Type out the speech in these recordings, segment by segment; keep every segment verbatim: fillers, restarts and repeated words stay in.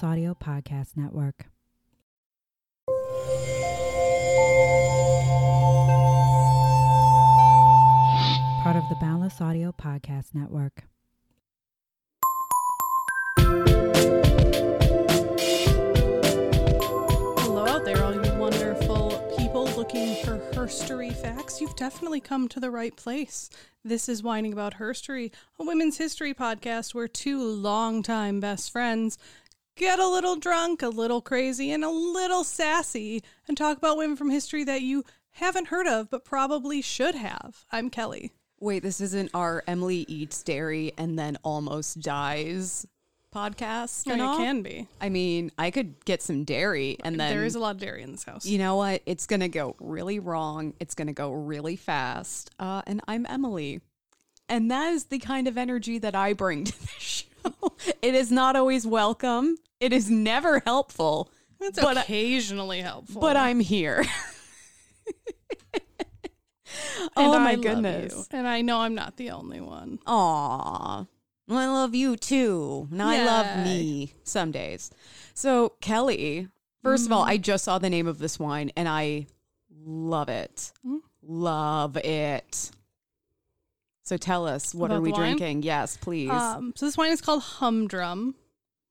Pulse Audio Podcast Network. Part of the Boundless Audio Podcast Network. Hello out there, all you wonderful people looking for herstory facts. You've definitely come to the right place. This is Whining About Herstory, a women's history podcast where two longtime best friends get a little drunk, a little crazy, and a little sassy, and talk about women from history that you haven't heard of, but probably should have. I'm Kelly. Wait, this isn't our Emily Eats Dairy and Then Almost Dies podcast? And it all? Can be. I mean, I could get some dairy and then... There is a lot of dairy in this house. You know what? It's going to go really wrong. It's going to go really fast. Uh, and I'm Emily. And that is the kind of energy that I bring to this show. It is not always welcome. It is never helpful. It's but occasionally I, helpful. But I'm here. Oh my I goodness. And I know I'm not the only one. Aw. I love you too. And Yay. I love me some days. So Kelly, first mm-hmm. of all, I just saw the name of this wine and I love it. Mm-hmm. Love it. So tell us, what About are we drinking? Yes, please. Um, so this wine is called Humdrum,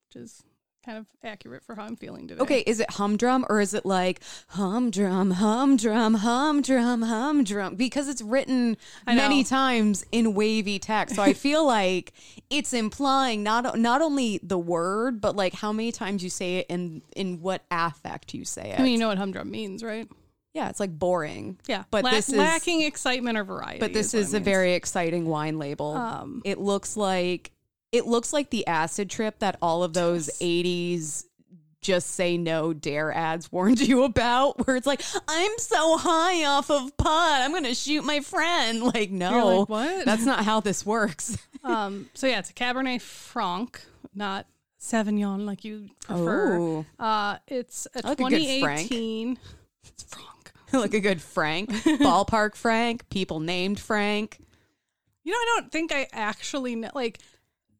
which is kind of accurate for how I'm feeling today. Okay, is it humdrum or is it like humdrum, humdrum, humdrum, humdrum? Because it's written many times in wavy text. So I feel like it's implying not not only the word, but like how many times you say it and in what affect you say it. I mean, you know what humdrum means, right? Yeah, it's like boring. Yeah, but La- this is lacking excitement or variety. But this is, is a means. very exciting wine label. Um, it looks like... It looks like the acid trip that all of those eighties just say no dare ads warned you about, where it's like, I'm so high off of pot, I'm going to shoot my friend. Like, no, like, what? That's not how this works. Um, so yeah, it's a Cabernet Franc, not Sauvignon like you prefer. Oh. Uh, it's a like twenty eighteen. A it's Franc. Like a good Franc, ballpark Franc, people named Franc. You know, I don't think I actually know, like...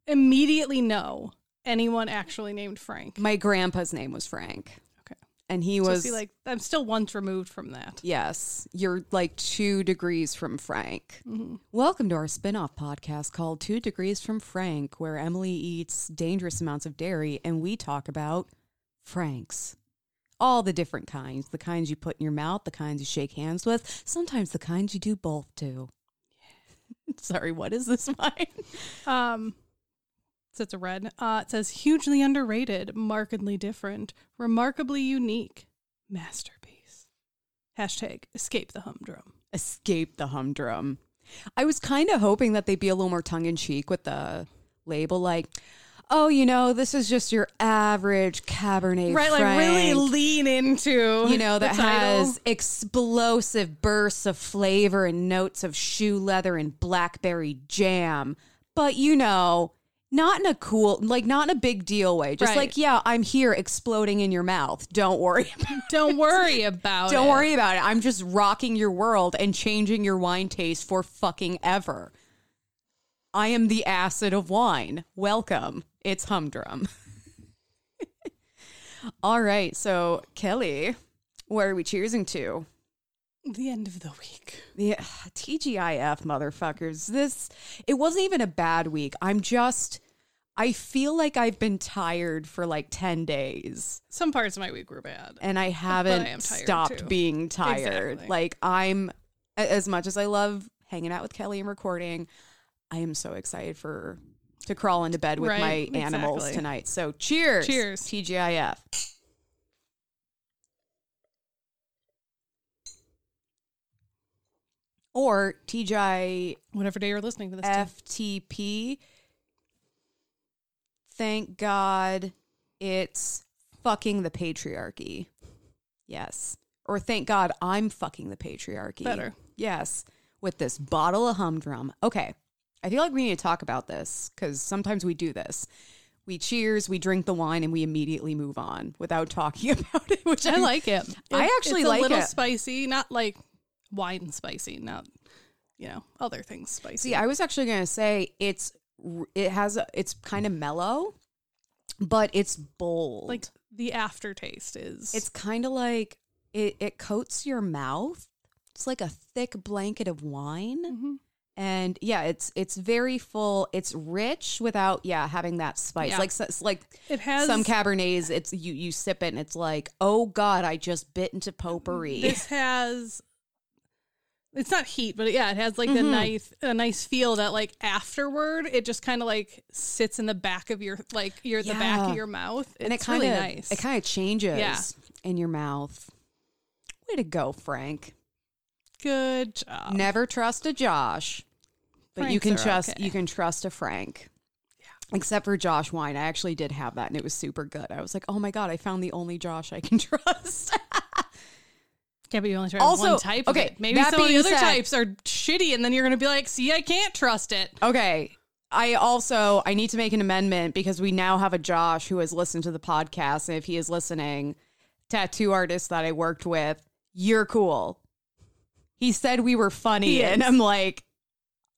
immediately know anyone actually named Frank. My grandpa's name was Frank. Okay. And he so was see, like, I'm still once removed from that. Yes. You're like two degrees from Frank. Mm-hmm. Welcome to our spinoff podcast called Two Degrees from Frank, where Emily eats dangerous amounts of dairy and we talk about Franks. All the different kinds, the kinds you put in your mouth, the kinds you shake hands with, sometimes the kinds you do both to. Yeah. Sorry, what is this wine? Um, It's a red. Uh, it says hugely underrated, markedly different, remarkably unique, masterpiece. Hashtag escape the humdrum. Escape the humdrum. I was kind of hoping that they'd be a little more tongue in cheek with the label, like, oh, you know, this is just your average Cabernet Franc. Right, like really lean into, you know, that has explosive bursts of flavor and notes of shoe leather and blackberry jam, but you know. Not in a cool, like not in a big deal way. Just right. like, yeah, I'm here exploding in your mouth. Don't worry about Don't it. worry about Don't it. Don't worry about it. I'm just rocking your world and changing your wine taste for fucking ever. I am the acid of wine. Welcome. It's humdrum. All right. So, Kelly, what are we cheersing to? The end of the week. Yeah, T G I F, motherfuckers. This, it wasn't even a bad week. I'm just, I feel like I've been tired for like ten days. Some parts of my week were bad. And I haven't I stopped too. being tired. Exactly. Like I'm, as much as I love hanging out with Kelly and recording, I am so excited for, to crawl into bed with right, my exactly. animals tonight. So cheers. Cheers. T G I F. Or T J, whatever day you're listening to this, F T P. Thank God it's fucking the patriarchy. Yes. Or thank God I'm fucking the patriarchy. Better. Yes. With this bottle of humdrum. Okay. I feel like we need to talk about this because sometimes we do this. We cheers, we drink the wine, and we immediately move on without talking about it. Which I, I like it. I actually like it. It's a little it. spicy, not like... wine spicy, not, you know, other things spicy. See, I was actually going to say it's, it has, a, it's kind of mellow. but it's bold. Like the aftertaste is. It's kind of like it, it coats your mouth. It's like a thick blanket of wine. Mm-hmm. And yeah, it's it's very full. It's rich without yeah having that spice. Yeah. Like so, like it has, some Cabernets. It's you you sip it and it's like, oh God, I just bit into potpourri. This has it's not heat, but yeah, it has like mm-hmm. the nice a nice feel that like afterward it just kind of like sits in the back of your like your yeah. the back of your mouth. It's and it kinda, really nice. It kind of changes yeah. in your mouth. Way to go, Frank. Good job. Never trust a Josh. But Franks you can trust okay. you can trust a Frank. Yeah. Except for Josh wine. I actually did have that and it was super good. I was like, oh my God, I found the only Josh I can trust. Yeah, but you only tried also, one type okay, of it. Maybe some of the other said, types are shitty and then you're gonna be like, see, I can't trust it. Okay. I also I need to make an amendment because we now have a Josh who has listened to the podcast, and if he is listening, tattoo artist that I worked with, you're cool. He said we were funny, and I'm like,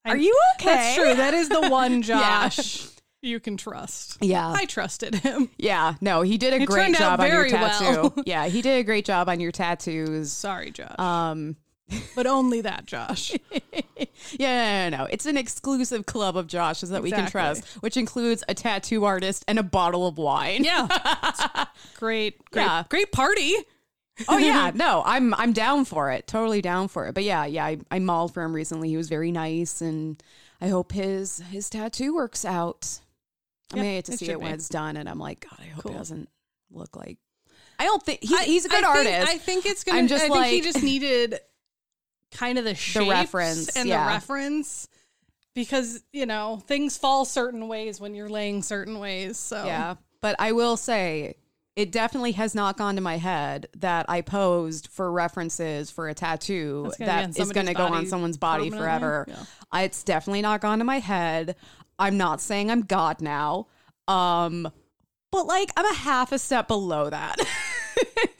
are you okay? That's true. That is the one Josh yeah. you can trust. Yeah. I trusted him. Yeah. No, he did a it great job on your tattoo. Well. Yeah, he did a great job on your tattoos. Sorry, Josh. Um, but only that Josh. yeah, no, no, no. It's an exclusive club of Joshes that exactly. we can trust, which includes a tattoo artist and a bottle of wine. Yeah. great, great, yeah. great party. oh yeah, no, I'm I'm down for it. Totally down for it. But yeah, yeah, I, I mauled for him recently. He was very nice, and I hope his his tattoo works out. Yeah, I mean, I get to it see it be. when it's done, and I'm like, God, I hope cool. it doesn't look like. I don't think he's, I, he's a good I artist. Think, I think it's gonna. I'm just I like, think he just needed kind of the shapes the reference and yeah. the reference because you know things fall certain ways when you're laying certain ways. So yeah, but I will say. It definitely has not gone to my head that I posed for references for a tattoo that is going to go on someone's body forever. Yeah. I, it's definitely not gone to my head. I'm not saying I'm God now. Um, but like I'm a half a step below that.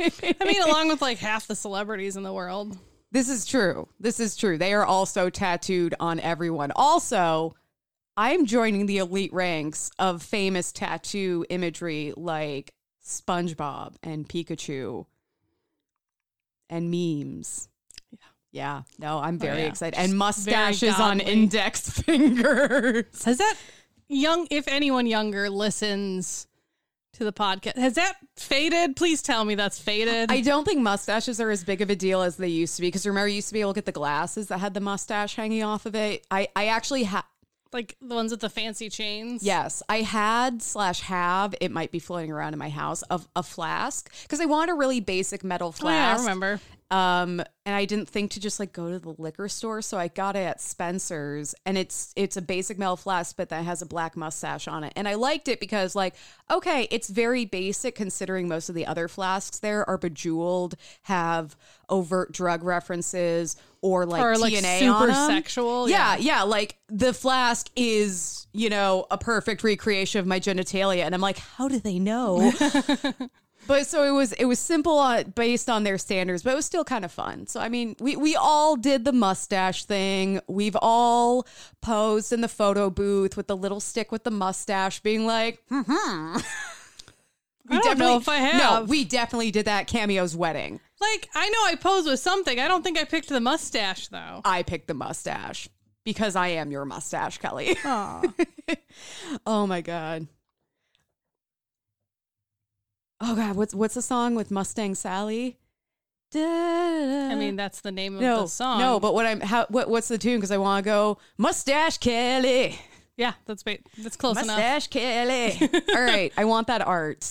I mean, along with like half the celebrities in the world. This is true. This is true. They are also tattooed on everyone. Also, I'm joining the elite ranks of famous tattoo imagery like SpongeBob and Pikachu and memes. Yeah. Yeah. No, I'm very oh, yeah. excited. And mustaches on index fingers. Has that young, if anyone younger listens to the podcast, has that faded? Please tell me that's faded. I don't think mustaches are as big of a deal as they used to be. Because remember, you used to be able to get the glasses that had the mustache hanging off of it. I, I actually have. Like the ones with the fancy chains? Yes. I had slash have, it might be floating around in my house, of a flask. Because I wanted a really basic metal flask. Oh, yeah, I remember. Um, and I didn't think to just like go to the liquor store. So I got it at Spencer's. And it's it's a basic metal flask, but that has a black mustache on it. And I liked it because like, okay, it's very basic considering most of the other flasks there are bejeweled, have overt drug references, or like or T N A like super on them. Sexual. Yeah, yeah, yeah. Like the flask is, you know, a perfect recreation of my genitalia. And I'm like, how do they know? But so it was it was simple on, based on their standards, but it was still kind of fun. So, I mean, we, we all did the mustache thing. We've all posed in the photo booth with the little stick with the mustache being like, mm-hmm. We I don't know if I have. No, we definitely did that Cameo's wedding. Like, I know I posed with something. I don't think I picked the mustache, though. I picked the mustache because I am your mustache, Kelly. Oh, my God. Oh, God, what's what's the song with Mustang Sally? Da, da, da. I mean, that's the name of no, the song. No, but what I'm how, what what's the tune? Because I want to go, Mustache Kelly. Yeah, that's that's close Mustache enough. Mustache Kelly. All right, I want that art.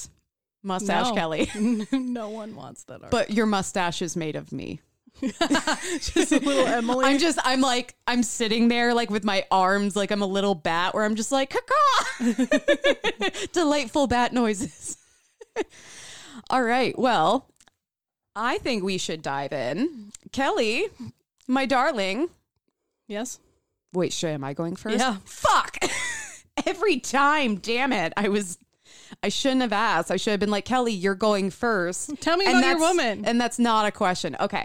Mustache no. Kelly. No one wants that art. But your mustache is made of me. Just a little Emily. I'm just, I'm like, I'm sitting there like with my arms like I'm a little bat where I'm just like, caw-caw. Delightful bat noises. All right. Well, I think we should dive in. Kelly, my darling. Yes. Wait, should, am I going first? Yeah. Fuck. Every time. Damn it. I was, I shouldn't have asked. I should have been like, Kelly, you're going first. Tell me and about your woman. And that's not a question. Okay.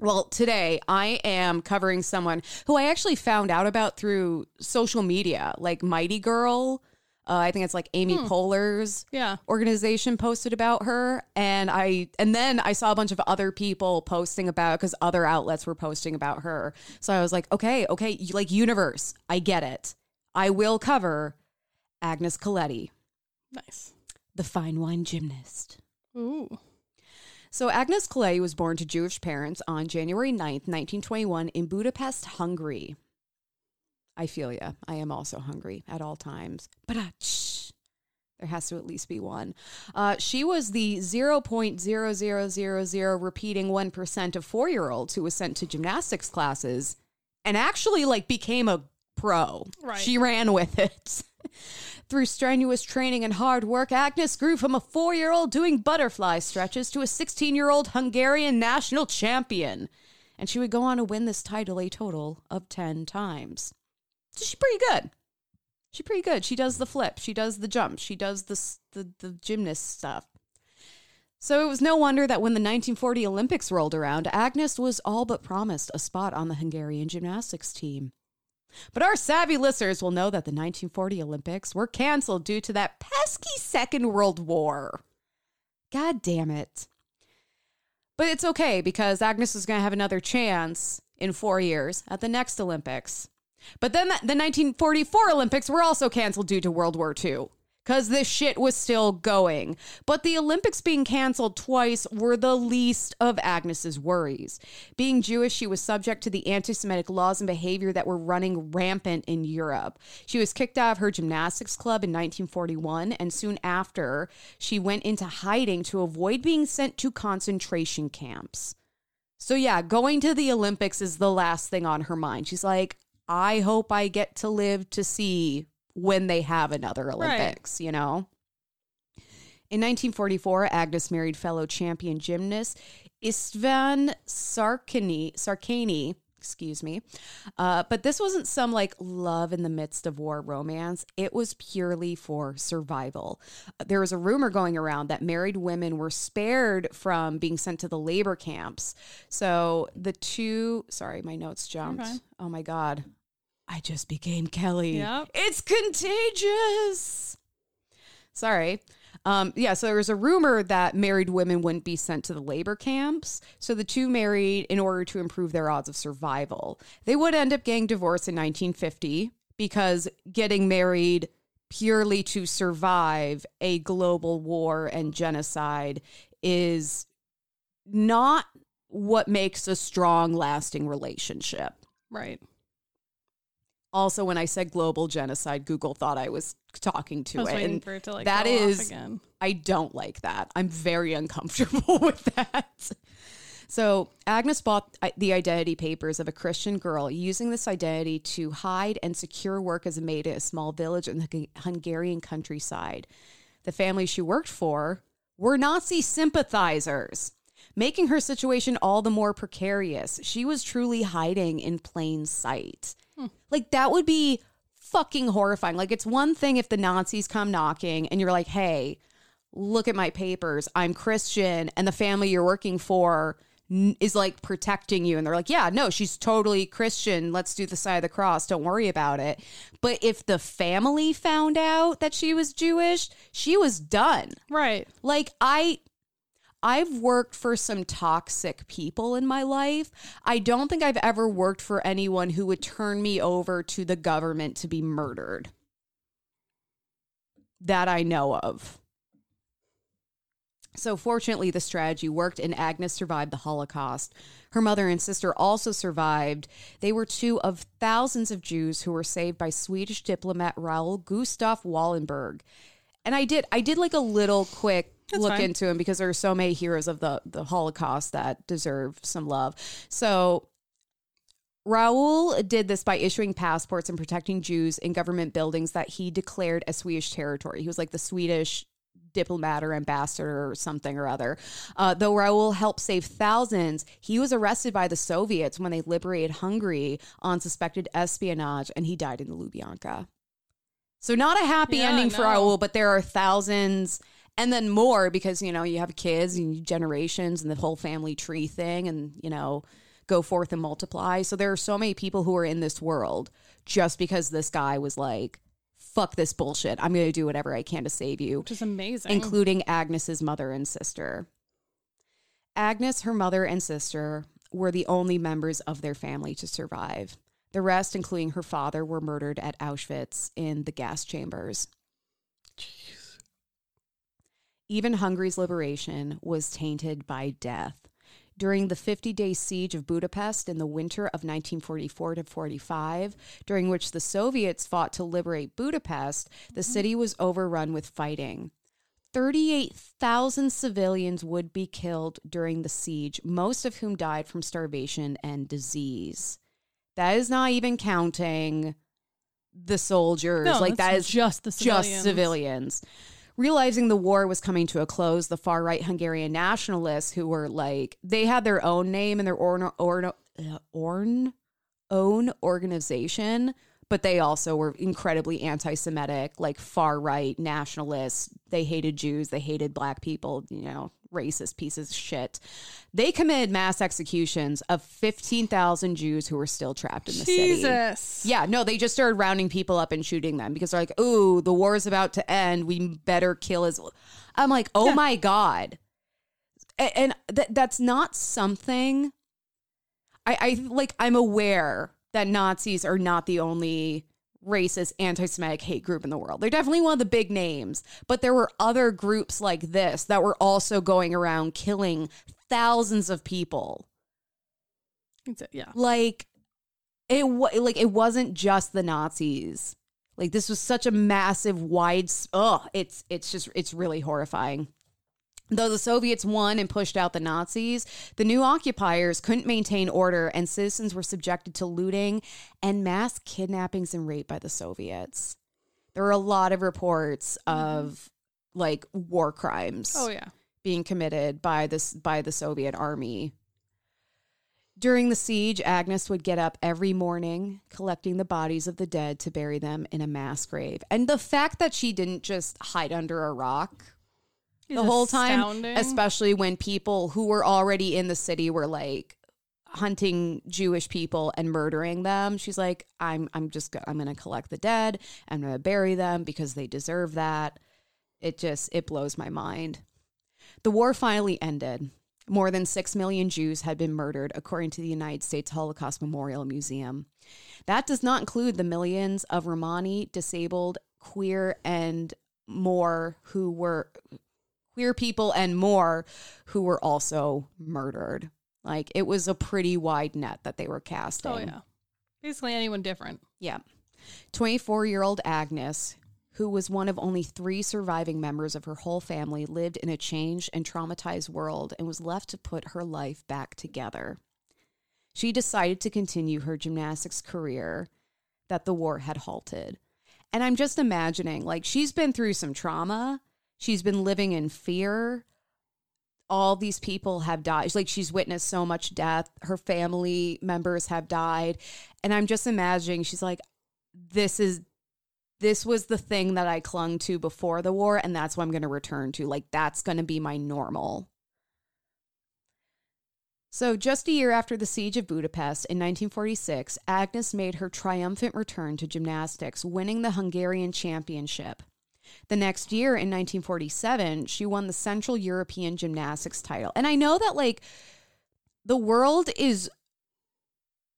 Well, today I am covering someone who I actually found out about through social media, like Mighty Girl. Uh, I think it's like Amy hmm. Poehler's yeah. organization posted about her. And I and then I saw a bunch of other people posting about, because other outlets were posting about her. So I was like, okay, okay, like universe, I get it. I will cover Agnes Keleti. Nice. The fine wine gymnast. Ooh. So Agnes Keleti was born to Jewish parents on January ninth, nineteen twenty-one in Budapest, Hungary. I feel ya. I am also hungry at all times. But there has to at least be one. Uh, she was the zero point zero zero zero zero repeating one percent of four-year-olds who was sent to gymnastics classes and actually like became a pro. Right. She ran with it. Through strenuous training and hard work, Agnes grew from a four-year-old doing butterfly stretches to a sixteen-year-old Hungarian national champion. And she would go on to win this title a total of ten times. So she's pretty good. She's pretty good. She does the flip. She does the jump. She does the, the the gymnast stuff. So it was no wonder that when the nineteen forty Olympics rolled around, Agnes was all but promised a spot on the Hungarian gymnastics team. But our savvy listeners will know that the nineteen forty Olympics were canceled due to that pesky Second World War. God damn it. But it's okay, because Agnes is going to have another chance in four years at the next Olympics. But then the nineteen forty-four Olympics were also canceled due to World War Two, because this shit was still going. But the Olympics being canceled twice were the least of Agnes's worries. Being Jewish, she was subject to the anti-Semitic laws and behavior that were running rampant in Europe. She was kicked out of her gymnastics club in nineteen forty-one, and soon after, she went into hiding to avoid being sent to concentration camps. So yeah, going to the Olympics is the last thing on her mind. She's like, I hope I get to live to see when they have another Olympics, right. You know? In nineteen forty-four, Agnes married fellow champion gymnast István Sárkány, Sárkány, excuse me. Uh, but this wasn't some like love in the midst of war romance. It was purely for survival. There was a rumor going around that married women were spared from being sent to the labor camps. So the two, sorry, my notes jumped. Okay. Oh my God. I just became Kelly. Yep. It's contagious. Sorry. Um, yeah, so there was a rumor that married women wouldn't be sent to the labor camps. So the two married in order to improve their odds of survival. They would end up getting divorced in nineteen fifty because getting married purely to survive a global war and genocide is not what makes a strong, lasting relationship. Right. Also, when I said global genocide, Google thought I was talking to I was it. Waiting and for it to like that go is, off again. I don't like that. I'm very uncomfortable with that. So Agnes bought the identity papers of a Christian girl, using this identity to hide and secure work as a maid at a small village in the Hungarian countryside. The family she worked for were Nazi sympathizers, making her situation all the more precarious. She was truly hiding in plain sight. Hmm. Like, that would be fucking horrifying. Like, it's one thing if the Nazis come knocking and you're like, hey, look at my papers. I'm Christian. And the family you're working for n- is like protecting you. And they're like, yeah, no, she's totally Christian. Let's do the sign of the cross. Don't worry about it. But if the family found out that she was Jewish, she was done. Right. Like, I... I've worked for some toxic people in my life. I don't think I've ever worked for anyone who would turn me over to the government to be murdered. That I know of. So fortunately, the strategy worked and Agnes survived the Holocaust. Her mother and sister also survived. They were two of thousands of Jews who were saved by Swedish diplomat Raoul Gustav Wallenberg. And I did, I did like a little quick That's look fine. into him because there are so many heroes of the, the Holocaust that deserve some love. So Raoul did this by issuing passports and protecting Jews in government buildings that he declared as Swedish territory. He was like the Swedish diplomat or ambassador or something or other. Uh, though Raoul helped save thousands, he was arrested by the Soviets when they liberated Hungary on suspected espionage, and he died in the Lubyanka. So not a happy yeah, ending no. for Raoul, but there are thousands... And then more because, you know, you have kids and generations and the whole family tree thing and, you know, go forth and multiply. So there are so many people who are in this world just because this guy was like, fuck this bullshit. I'm going to do whatever I can to save you. Which is amazing. Including Agnes's mother and sister. Agnes, her mother, and sister were the only members of their family to survive. The rest, including her father, were murdered at Auschwitz in the gas chambers. Jeez. Even Hungary's liberation was tainted by death. During the fifty-day siege of Budapest in the winter of nineteen forty-four to forty-five, during which the Soviets fought to liberate Budapest, the city was overrun with fighting. thirty-eight thousand civilians would be killed during the siege, most of whom died from starvation and disease. That is not even counting the soldiers. No, like that is just the civilians. Just civilians. Realizing the war was coming to a close, the far-right Hungarian nationalists, who were like, they had their own name and their own, own, own, own organization, but they also were incredibly anti-Semitic, like far-right nationalists. They hated Jews. They hated black people, you know, racist pieces of shit. They committed mass executions of fifteen thousand Jews who were still trapped in the Jesus. city. Jesus. Yeah, no, they just started rounding people up and shooting them because they're like, ooh, the war is about to end. We better kill as... I'm like, oh yeah. my God. And th- that's not something... I, I like, I'm aware that Nazis are not the only racist, anti-Semitic hate group in the world. They're definitely one of the big names, but there were other groups like this that were also going around killing thousands of people. Yeah. Like it like it wasn't just the Nazis. Like this was such a massive wide oh, it's it's just it's really horrifying. Though the Soviets won and pushed out the Nazis, the new occupiers couldn't maintain order and citizens were subjected to looting and mass kidnappings and rape by the Soviets. There were a lot of reports of like war crimes oh, yeah. being committed by this by the Soviet army. During the siege, Agnes would get up every morning collecting the bodies of the dead to bury them in a mass grave. And the fact that she didn't just hide under a rock the it's whole time, astounding. Especially when people who were already in the city were like hunting Jewish people and murdering them. She's like, I'm I'm just go- I'm going to collect the dead. I'm going to bury them because they deserve that. It just it blows my mind. The war finally ended. More than six million Jews had been murdered, according to the United States Holocaust Memorial Museum. That does not include the millions of Romani, disabled, queer, and more who were... queer people and more who were also murdered. Like, it was a pretty wide net that they were casting. Oh, yeah. Basically anyone different. Yeah. twenty-four-year-old Agnes, who was one of only three surviving members of her whole family, lived in a changed and traumatized world and was left to put her life back together. She decided to continue her gymnastics career that the war had halted. And I'm just imagining, like, she's been through some trauma. She's been living in fear. All these people have died. Like, she's witnessed so much death. Her family members have died. And I'm just imagining she's like, this is, this was the thing that I clung to before the war. And that's what I'm going to return to. Like, that's going to be my normal. So just a year after the siege of Budapest in nineteen forty-six, Agnes made her triumphant return to gymnastics, winning the Hungarian championship. The next year, in nineteen forty-seven, she won the Central European Gymnastics title. And I know that, like, the world is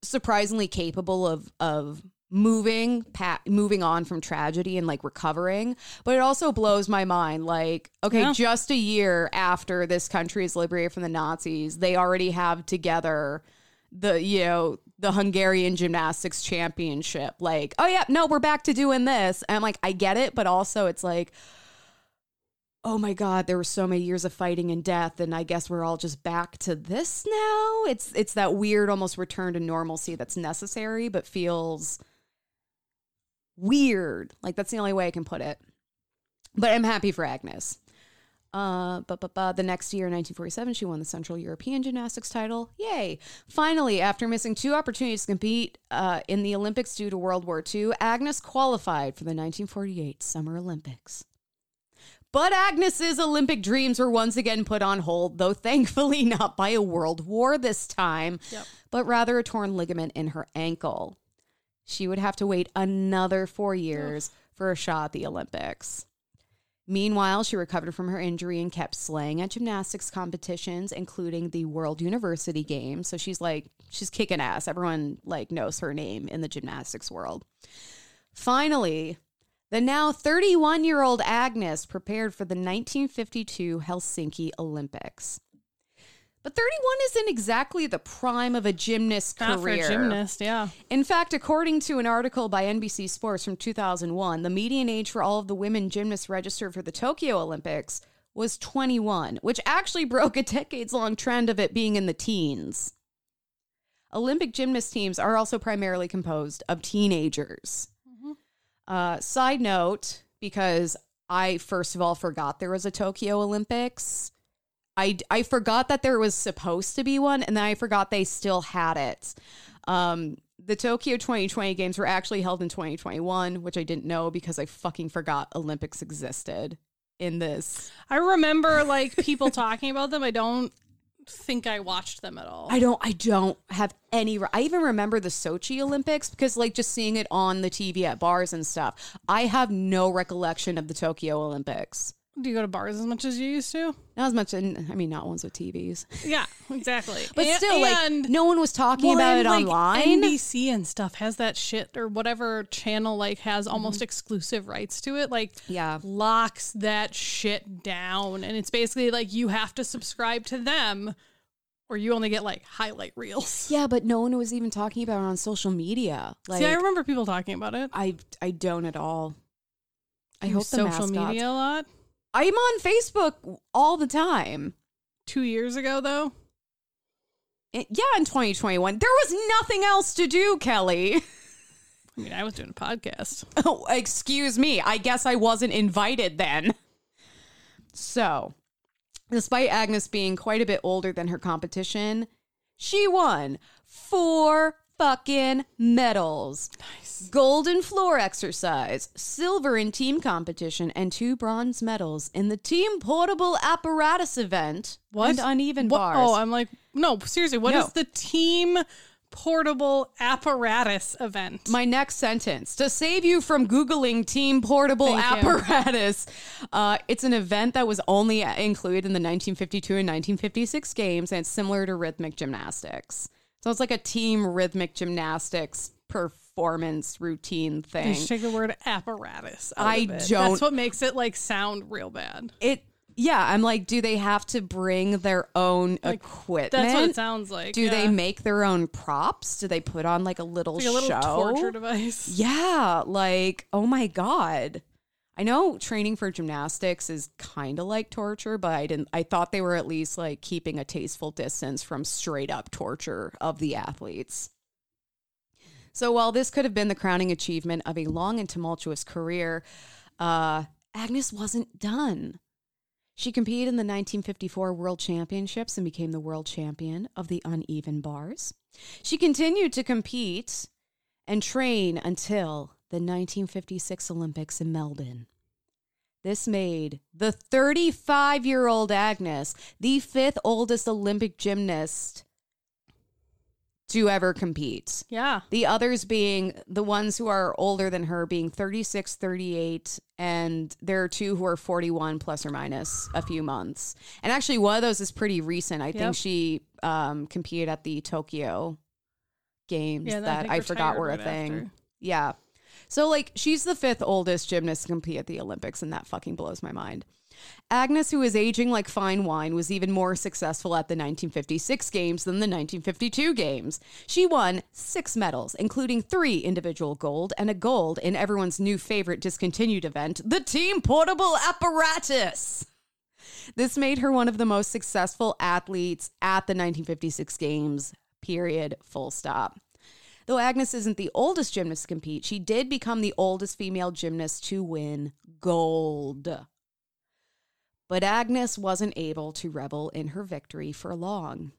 surprisingly capable of of moving pa- moving on from tragedy and, like, recovering. But it also blows my mind, like, okay, yeah. just a year after this country is liberated from the Nazis, they already have together the, you know, the Hungarian gymnastics championship. Like, oh yeah, no, we're back to doing this. And I'm like, I get it. But also it's like, oh my God, there were so many years of fighting and death. And I guess we're all just back to this now. It's, it's that weird, almost return to normalcy that's necessary, but feels weird. Like, that's the only way I can put it, but I'm happy for Agnes. Uh, but, but, but the next year, nineteen forty-seven, she won the Central European Gymnastics title. Yay. Finally, after missing two opportunities to compete uh, in the Olympics due to World War Two, Agnes qualified for the nineteen forty-eight Summer Olympics. But Agnes's Olympic dreams were once again put on hold, though thankfully not by a world war this time, yep. but rather a torn ligament in her ankle. she would have to wait another four years for a shot at the Olympics. Meanwhile, she recovered from her injury and kept slaying at gymnastics competitions, including the World University Games. So she's like, she's kicking ass. Everyone like knows her name in the gymnastics world. Finally, the now thirty-one-year-old Agnes prepared for the nineteen fifty-two Helsinki Olympics. But thirty-one isn't exactly the prime of a gymnast Not career. For a gymnast, yeah. In fact, according to an article by N B C Sports from two thousand one, the median age for all of the women gymnasts registered for the Tokyo Olympics was twenty-one, which actually broke a decades-long trend of it being in the teens. Olympic gymnast teams are also primarily composed of teenagers. Mm-hmm. Uh, side note, because I, first of all, forgot there was a Tokyo Olympics. I, I forgot that there was supposed to be one, and then I forgot they still had it. Um, the Tokyo twenty twenty Games were actually held in twenty twenty-one, which I didn't know because I fucking forgot Olympics existed in this. I remember, like, people talking about them. I don't think I watched them at all. I don't I don't have any... I even remember the Sochi Olympics because, like, just seeing it on the T V at bars and stuff. I have no recollection of the Tokyo Olympics. Do you go to bars as much as you used to? Not as much. In, I mean, not ones with T Vs. Yeah, exactly. But and, still, like, no one was talking well, about and, it like, online. N B C and stuff has that shit or whatever channel, like, has almost mm-hmm. exclusive rights to it. Like, yeah. locks that shit down. And it's basically, like, you have to subscribe to them or you only get, like, highlight reels. Yeah, but no one was even talking about it on social media. Like, see, I remember people talking about it. I, I don't at all. I hope the mascots. Social media a lot? I'm on Facebook all the time. Two years ago, though? It, yeah, in twenty twenty-one. There was nothing else to do, Kelly. I mean, I was doing a podcast. Oh, excuse me. I guess I wasn't invited then. So, despite Agnes being quite a bit older than her competition, she won four fucking medals. Nice. Gold in floor exercise, silver in team competition, and two bronze medals in the team portable apparatus event. What? And uneven what? Bars. Oh, I'm like, no, seriously, what no. is the team portable apparatus event? My next sentence. To save you from Googling team portable Thank apparatus, uh, it's an event that was only included in the nineteen fifty-two and nineteen fifty-six games, and it's similar to rhythmic gymnastics. So it's like a team rhythmic gymnastics performance routine thing. Just take the word apparatus out I of it. Don't. That's what makes it like sound real bad. It, yeah. I'm like, do they have to bring their own like, equipment? That's what it sounds like. Do yeah. they make their own props? Do they put on like a little show? Like a little show? Torture device. Yeah. Like, oh my God. I know training for gymnastics is kind of like torture, but I didn't. I thought they were at least like keeping a tasteful distance from straight up torture of the athletes. So while this could have been the crowning achievement of a long and tumultuous career, uh, Agnes wasn't done. She competed in the nineteen fifty-four World Championships and became the world champion of the uneven bars. She continued to compete and train until the nineteen fifty-six Olympics in Melbourne. This made the thirty-five-year-old Agnes the fifth oldest Olympic gymnast to ever compete. Yeah. The others being the ones who are older than her being thirty-six, thirty-eight, and there are two who are forty-one plus or minus a few months. And actually, one of those is pretty recent. I yep. think she um, competed at the Tokyo Games yeah, that I, I forgot were a right thing. After. Yeah. So, like, she's the fifth oldest gymnast to compete at the Olympics, and that fucking blows my mind. Agnes, who is aging like fine wine, was even more successful at the nineteen fifty-six Games than the nineteen fifty-two Games. She won six medals, including three individual gold and a gold in everyone's new favorite discontinued event, the team portable apparatus. This made her one of the most successful athletes at the nineteen fifty-six Games, period, full stop. Though Agnes isn't the oldest gymnast to compete, she did become the oldest female gymnast to win gold. But Agnes wasn't able to revel in her victory for long.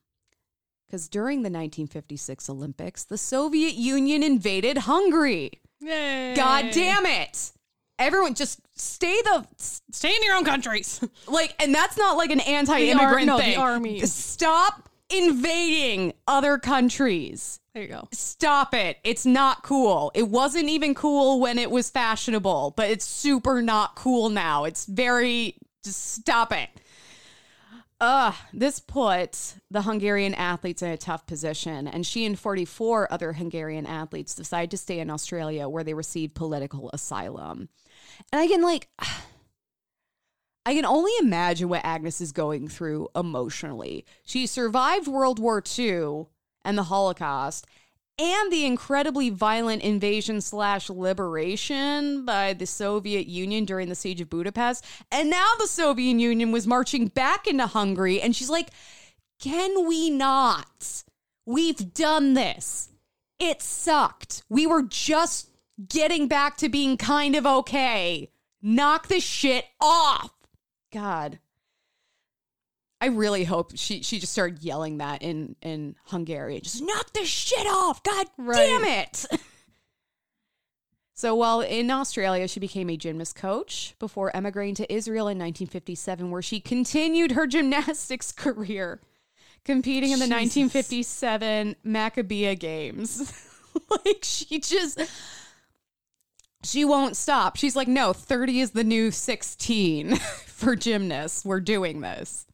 Because during the nineteen fifty-six Olympics, the Soviet Union invaded Hungary. Yay. God damn it. Everyone just stay the... Stay in your own countries. Like, and that's not like an anti-immigrant the ar- no, thing. The army. Stop invading other countries. There you go. Stop it. It's not cool. It wasn't even cool when it was fashionable, but it's super not cool now. It's very... Just stop it. Ugh, this puts the Hungarian athletes in a tough position, and she and forty-four other Hungarian athletes decide to stay in Australia, where they receive political asylum. And I can, like... I can only imagine what Agnes is going through emotionally. She survived World War Two and the Holocaust and the incredibly violent invasion slash liberation by the Soviet Union during the Siege of Budapest. And now the Soviet Union was marching back into Hungary. And she's like, can we not? We've done this. It sucked. We were just getting back to being kind of okay. Knock this shit off. God, I really hope she, she just started yelling that in, in Hungarian. Just knock this shit off. God right. damn it. So while in Australia, she became a gymnast coach before emigrating to Israel in nineteen fifty-seven, where she continued her gymnastics career, competing in the Jesus. nineteen fifty-seven Maccabiah Games. Like, she just... She won't stop. She's like, no, thirty is the new sixteen for gymnasts. We're doing this.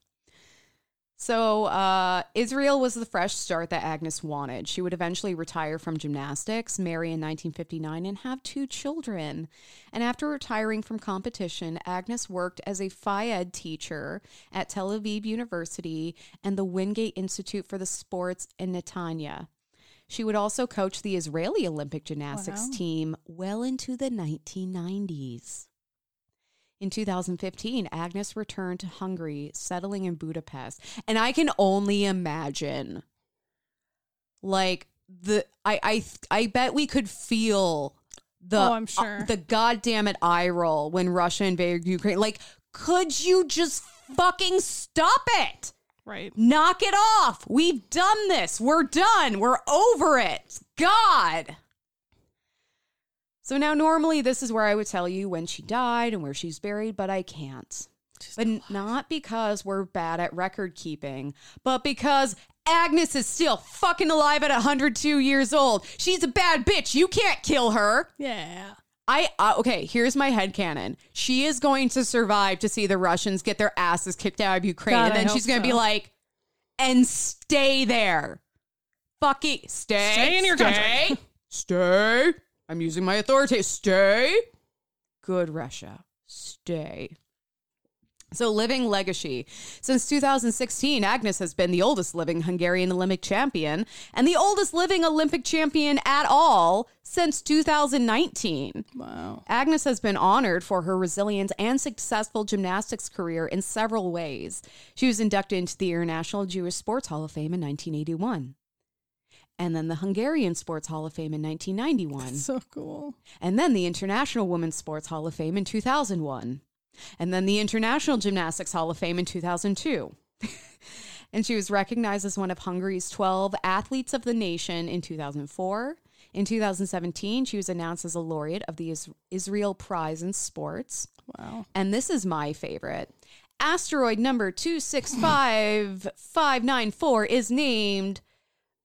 So uh, Israel was the fresh start that Agnes wanted. She would eventually retire from gymnastics, marry in nineteen fifty-nine, and have two children. And after retiring from competition, Agnes worked as a Phi-Ed teacher at Tel Aviv University and the Wingate Institute for the Sports in Netanya. She would also coach the Israeli Olympic gymnastics wow. team well into the nineteen nineties. In two thousand fifteen, Agnes returned to Hungary, settling in Budapest. And I can only imagine, like, the I I, I bet we could feel the oh, I'm sure. uh, the goddamn it eye roll when Russia invaded Ukraine. Like, could you just fucking stop it? Right. Knock it off. We've done this. We're done. We're over it. God. So now normally this is where I would tell you when she died and where she's buried, but I can't. She's but alive. Not because we're bad at record keeping, but because Agnes is still fucking alive at one hundred two years old. She's a bad bitch. You can't kill her. Yeah. I uh, okay, here's my headcanon. She is going to survive to see the Russians get their asses kicked out of Ukraine. God, and then she's going to so. be like, and stay there. Fuck it. Stay. Stay in your stay, country. Stay. I'm using my authority. Stay. Good Russia. Stay. So living legacy. Since two thousand sixteen, Agnes has been the oldest living Hungarian Olympic champion and the oldest living Olympic champion at all since two thousand nineteen. Wow. Agnes has been honored for her resilience and successful gymnastics career in several ways. She was inducted into the International Jewish Sports Hall of Fame in nineteen eighty-one. And then the Hungarian Sports Hall of Fame in nineteen ninety-one. That's so cool. And then the International Women's Sports Hall of Fame in two thousand one. And then the International Gymnastics Hall of Fame in two thousand two. And she was recognized as one of Hungary's twelve athletes of the nation in two thousand four. In two thousand seventeen, she was announced as a laureate of the Is- Israel Prize in Sports. Wow. And this is my favorite. Asteroid number two six five five nine four is named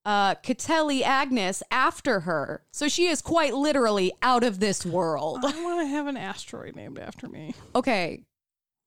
uh, Keteli Agnes after her. So she is quite literally out of this world. I want to have an asteroid named after me. Okay.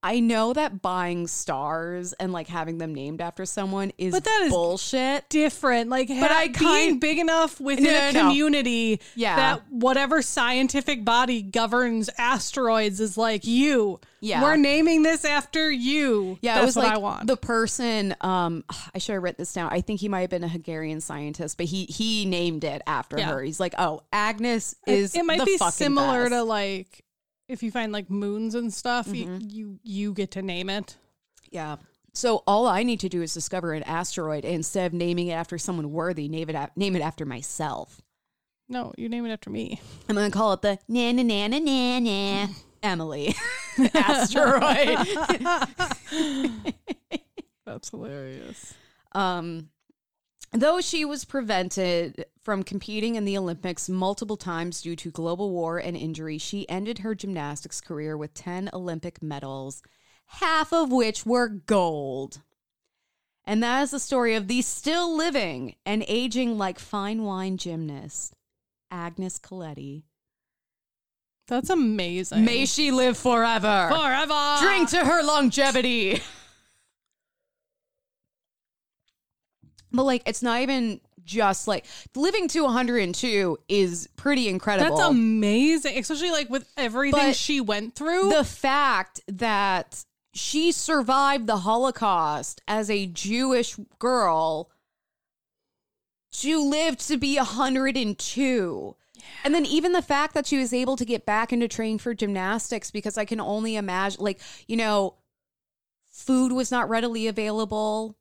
I know that buying stars and like having them named after someone is but that is bullshit. Different. Like but I being big enough within no, a no, community no. Yeah. that whatever scientific body governs asteroids is like you. Yeah. We're naming this after you. Yeah, that's it was what like I want. The person, um, I should have written this down. I think he might have been a Hungarian scientist, but he he named it after yeah. her. He's like, oh, Agnes is. It, it might the be similar best. To like. If you find like moons and stuff, mm-hmm. you, you you get to name it. Yeah. So all I need to do is discover an asteroid, and instead of naming it after someone worthy, name it a- name it after myself. No, you name it after me. I'm gonna call it the na na na na na na Emily asteroid. That's hilarious. Um. Though she was prevented from competing in the Olympics multiple times due to global war and injury, she ended her gymnastics career with ten Olympic medals, half of which were gold. And that is the story of the still living and aging like fine wine gymnast, Agnes Keleti. That's amazing. May she live forever. Forever. Drink to her longevity. But, like, it's not even just, like, living to one hundred two is pretty incredible. That's amazing, especially, like, with everything but she went through. The fact that she survived the Holocaust as a Jewish girl to live to be one hundred two. Yeah. And then even the fact that she was able to get back into train for gymnastics, because I can only imagine, like, you know, food was not readily available.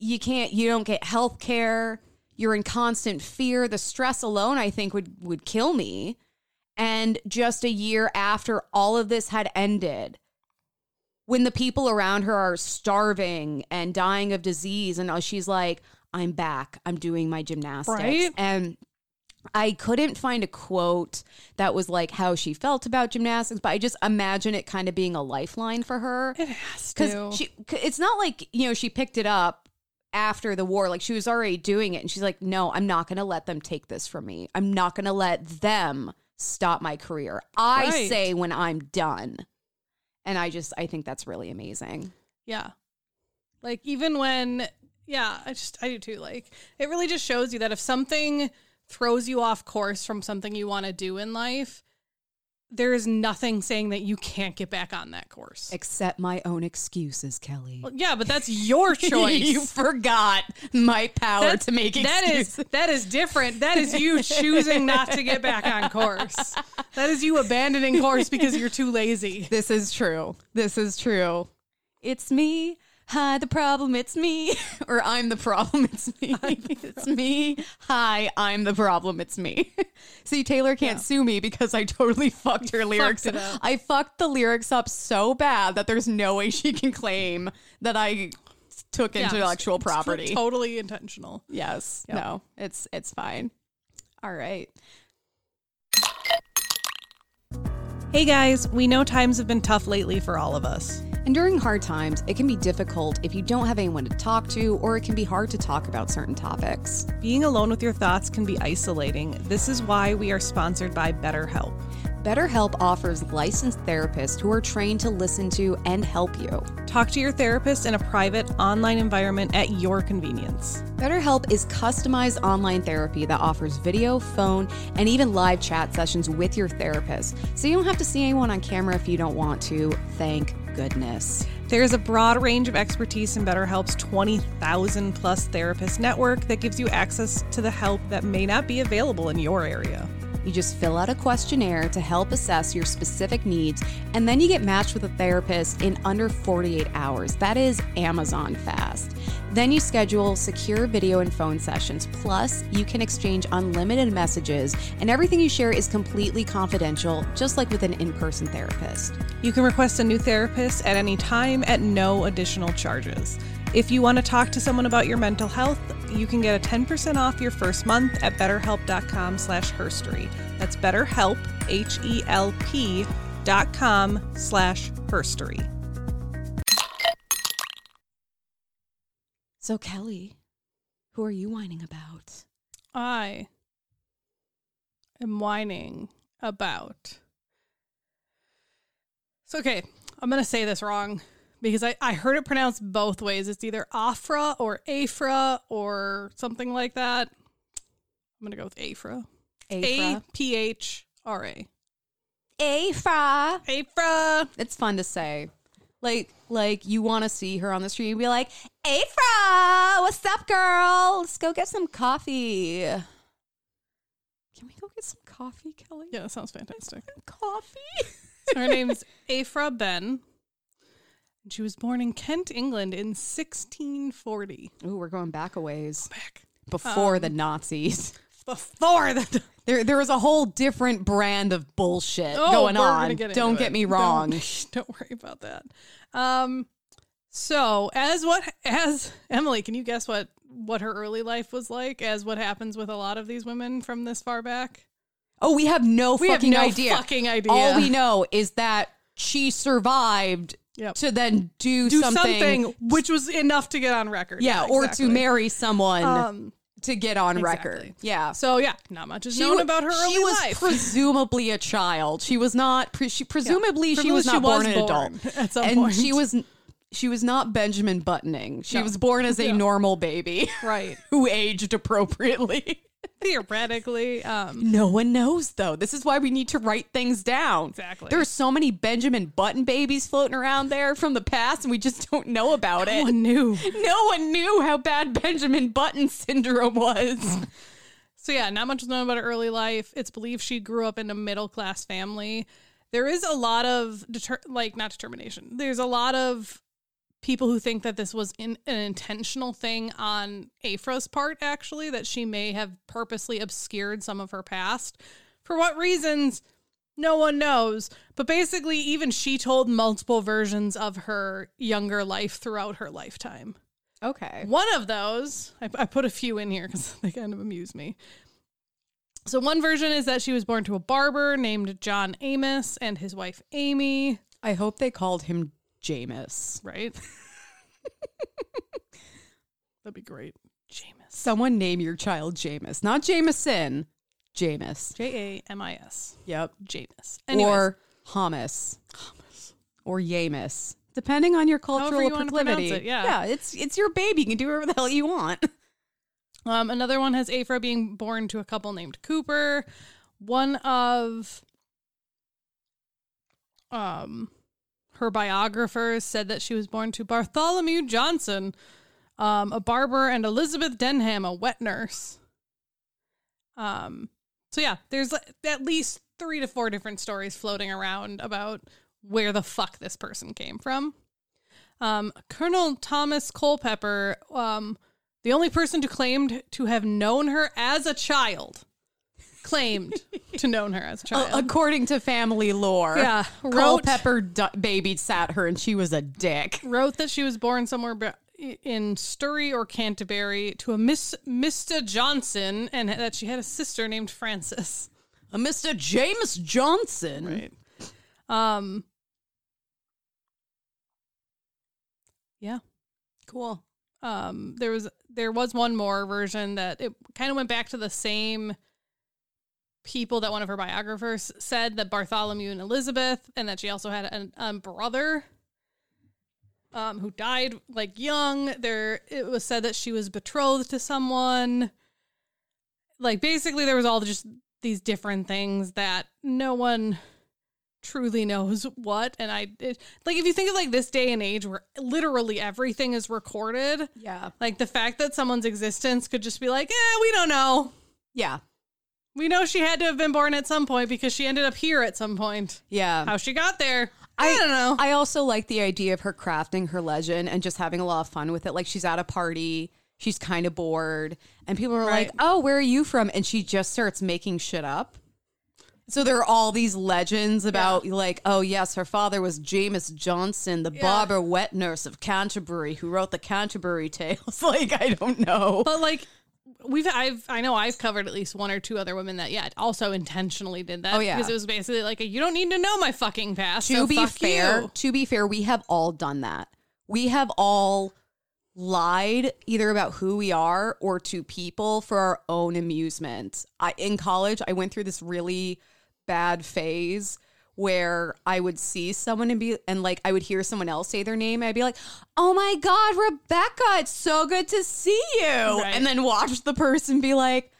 You can't, you don't get health care. You're in constant fear. The stress alone, I think, would, would kill me. And just a year after all of this had ended, when the people around her are starving and dying of disease, and she's like, I'm back. I'm doing my gymnastics. Right? And I couldn't find a quote that was like how she felt about gymnastics, but I just imagine it kind of being a lifeline for her. It has to. 'Cause she, it's not like, you know, she picked it up after the war. Like, she was already doing it. And she's like, no, I'm not going to let them take this from me. I'm not going to let them stop my career. I right. say when I'm done. And I just, I think that's really amazing. Yeah. Like, even when, yeah, I just, I do too. Like, it really just shows you that if something throws you off course from something you want to do in life, there is nothing saying that you can't get back on that course. Except my own excuses, Kelly. Well, yeah, but that's your choice. You forgot my power that's, to make excuses. That is, that is different. That is you choosing not to get back on course. That is you abandoning course because you're too lazy. This is true. This is true. It's me. Hi, the problem, it's me. Or I'm the problem, it's me. It's me. Hi, I'm the problem, it's me. See, Taylor can't yeah. sue me because I totally fucked her you lyrics fucked up. I fucked the lyrics up so bad that there's no way she can claim that I took yeah, intellectual it's, property. It's totally intentional. Yes. Yep. No, it's it's fine. All right. Hey guys, we know times have been tough lately for all of us. And during hard times, it can be difficult if you don't have anyone to talk to, or it can be hard to talk about certain topics. Being alone with your thoughts can be isolating. This is why we are sponsored by BetterHelp. BetterHelp offers licensed therapists who are trained to listen to and help you. Talk to your therapist in a private online environment at your convenience. BetterHelp is customized online therapy that offers video, phone, and even live chat sessions with your therapist, so you don't have to see anyone on camera if you don't want to. Thank goodness. There's a broad range of expertise in BetterHelp's twenty thousand plus therapist network that gives you access to the help that may not be available in your area. You just fill out a questionnaire to help assess your specific needs, and then you get matched with a therapist in under forty-eight hours. That is Amazon fast. Then you schedule secure video and phone sessions. Plus, you can exchange unlimited messages, and everything you share is completely confidential, just like with an in-person therapist. You can request a new therapist at any time at no additional charges. If you want to talk to someone about your mental health, you can get a ten percent off your first month at betterhelp.com slash herstory. That's BetterHelp, H E L P dot com slash herstory. So, Kelly, who are you whining about? I am whining about... So, okay, I'm going to say this wrong, because I, I heard it pronounced both ways. It's either Aphra or Aphra or something like that. I'm going to go with Aphra. Aphra. A P H R A. Aphra. Aphra. It's fun to say. Like, like you want to see her on the street and be like, Aphra, what's up, girl? Let's go get some coffee. Can we go get some coffee, Kelly? Yeah, that sounds fantastic. Coffee? So her name's Aphra Behn. She was born in Kent, England in sixteen forty. Ooh, we're going back a ways. Go back. Before um, the Nazis. Before the... There, there was a whole different brand of bullshit oh, going on. Get Don't get it. me wrong. Don't, don't worry about that. Um, so, as what... As... Emily, can you guess what, what her early life was like? As what happens with a lot of these women from this far back? Oh, we have no we fucking have no idea. fucking idea. All we know is that she survived... Yep. To then do, do something, something which was enough to get on record. Yeah, yeah, or exactly. to marry someone um, to get on exactly. record. Yeah. So yeah, not much is she known w- about her early life. She was life. presumably a child. She was not. Pre- she presumably yeah. she was not she born was an born adult. At some and point, she was. She was not Benjamin Buttoning. She no. was born as a no. normal baby, right? Who aged appropriately. Theoretically, um, no one knows, though. This is why we need to write things down. Exactly. There are so many Benjamin Button babies floating around there from the past, and we just don't know about no it. No one knew. No one knew how bad Benjamin Button syndrome was. So, yeah, not much is known about her early life. It's believed she grew up in a middle-class family. There is a lot of, deter- like, not determination. There's a lot of people who think that this was in, an intentional thing on Aphra's part, actually, that she may have purposely obscured some of her past. For what reasons, no one knows. But basically, even she told multiple versions of her younger life throughout her lifetime. Okay. One of those, I, I put a few in here because they kind of amuse me. So one version is that she was born to a barber named John Amos and his wife, Amy. I hope they called him Jameis, right? That'd be great. Jameis. Someone name your child Jameis. Not Jameson. Jameis. J A M I S. Yep. Jameis. Anyways. Or hummus. Hummus. Or Yamis. Depending on your cultural you proclivity. It, yeah. yeah, it's it's your baby. You can do whatever the hell you want. Um, another one has Aphra being born to a couple named Cooper. One of um her biographers said that she was born to Bartholomew Johnson, um, a barber, and Elizabeth Denham, a wet nurse. Um, so yeah, there's at least three to four different stories floating around about where the fuck this person came from. Um, Colonel Thomas Culpepper, um, the only person who claimed to have known her as a child, claimed to known her as a child. Uh, according to family lore. Yeah. Culpepper d- baby sat her and she was a dick. Wrote that she was born somewhere b- in Surrey or Canterbury to a Miss Mister Johnson and that she had a sister named Frances. A Mister James Johnson. Right. Um. Yeah. Cool. Um. There was, there was one more version that it kind of went back to the same people that one of her biographers said, that Bartholomew and Elizabeth, and that she also had a um, brother um, who died like young. There, it was said that she was betrothed to someone. Like basically there was all just these different things that no one truly knows what. And I it, like, if you think of like this day and age where literally everything is recorded. Yeah. Like the fact that someone's existence could just be like, eh, we don't know. Yeah. We know she had to have been born at some point because she ended up here at some point. Yeah. How she got there, I, I don't know. I also like the idea of her crafting her legend and just having a lot of fun with it. Like she's at a party, she's kind of bored, and people are right. like, oh, where are you from? And she just starts making shit up. So there are all these legends about yeah. like, oh, yes, her father was James Johnson, the yeah. barber wet nurse of Canterbury who wrote the Canterbury Tales. Like, I don't know. But like, We've, I've, I know I've covered at least one or two other women that, yeah, also intentionally did that. Oh, yeah. Because it was basically like, a, you don't need to know my fucking past. To so be fuck fair, you. to be fair, we have all done that. We have all lied either about who we are or to people for our own amusement. I, in college, I went through this really bad phase where I would see someone and be, and like, I would hear someone else say their name. And I'd be like, oh my God, Rebecca, it's so good to see you. Right. And then watch the person be like,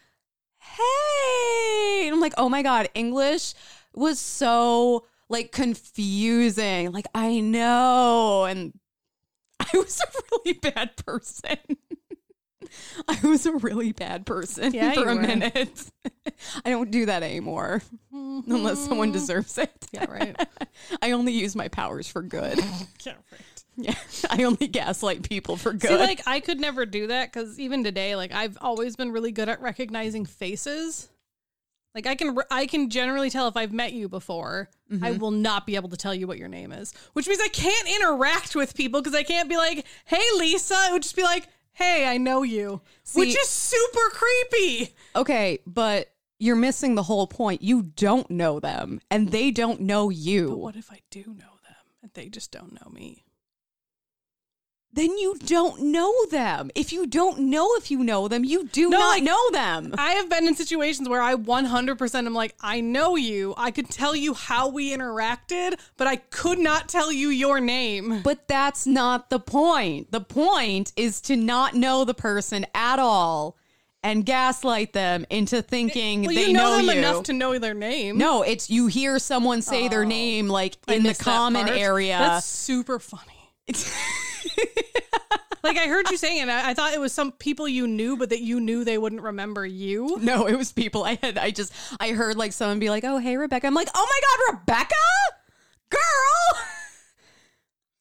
hey. And I'm like, oh my God, English was so like confusing. Like, I know. And I was a really bad person. I was a really bad person yeah, for a were. minute. I don't do that anymore mm-hmm. unless someone deserves it. Yeah, right. I only use my powers for good. Yeah, right. Yeah, I only gaslight people for good. See, like, I could never do that because even today, like, I've always been really good at recognizing faces. Like, I can, I can generally tell if I've met you before. Mm-hmm. I will not be able to tell you what your name is, which means I can't interact with people because I can't be like, hey, Lisa. It would just be like, hey, I know you. See, which is super creepy. Okay, but you're missing the whole point. You don't know them, and they don't know you. But what if I do know them? They just don't know me. Then you don't know them. If you don't know if you know them, you do no, not like, know them. I have been in situations where I one hundred percent am like, I know you. I could tell you how we interacted, but I could not tell you your name. But that's not the point. The point is to not know the person at all and gaslight them into thinking well, they you know, know them you. Enough to know their name. No, it's you hear someone say oh, their name like I in the common that area. That's super funny. It's... Like I heard you saying it, I, I thought it was some people you knew, but that you knew they wouldn't remember you. No, it was people I had. I just I heard like someone be like, "Oh, hey, Rebecca." I'm like, "Oh my God, Rebecca, girl."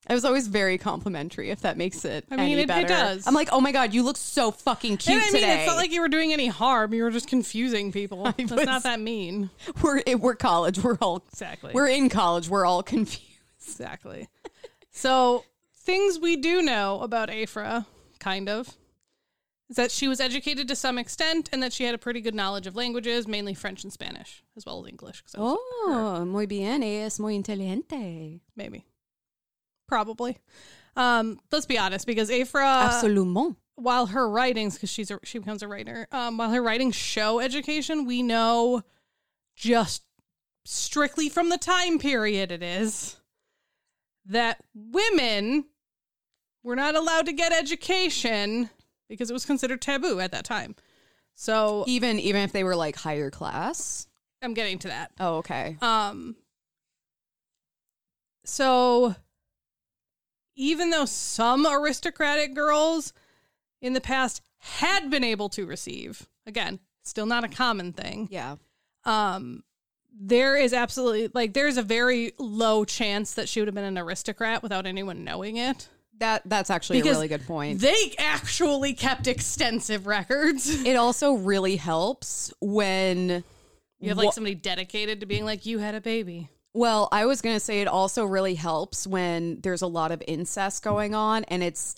I was always very complimentary, if that makes it. I mean, any it, better. It does. I'm like, "Oh my God, you look so fucking cute and I mean, today." It's not like you were doing any harm. You were just confusing people. I That's was, not that mean. We're we're college. We're all exactly. We're in college. We're all confused. Exactly. So. Things we do know about Aphra, kind of, is that she was educated to some extent and that she had a pretty good knowledge of languages, mainly French and Spanish, as well as English. Oh, muy bien, es muy inteligente. Maybe. Probably. Um, let's be honest, because Aphra, Absolument. while her writings, because she's a, she becomes a writer, um, while her writings show education, we know just strictly from the time period it is that women... We're not allowed to get education because it was considered taboo at that time. So even even if they were like higher class, I'm getting to that. Oh, okay. Um. So even though some aristocratic girls in the past had been able to receive, again, still not a common thing. Yeah. Um. There is absolutely like there's a very low chance that she would have been an aristocrat without anyone knowing it. That that's actually because a really good point. They actually kept extensive records. It also really helps when you have like wh- somebody dedicated to being like, you had a baby. Well, I was going to say it also really helps when there's a lot of incest going on and it's,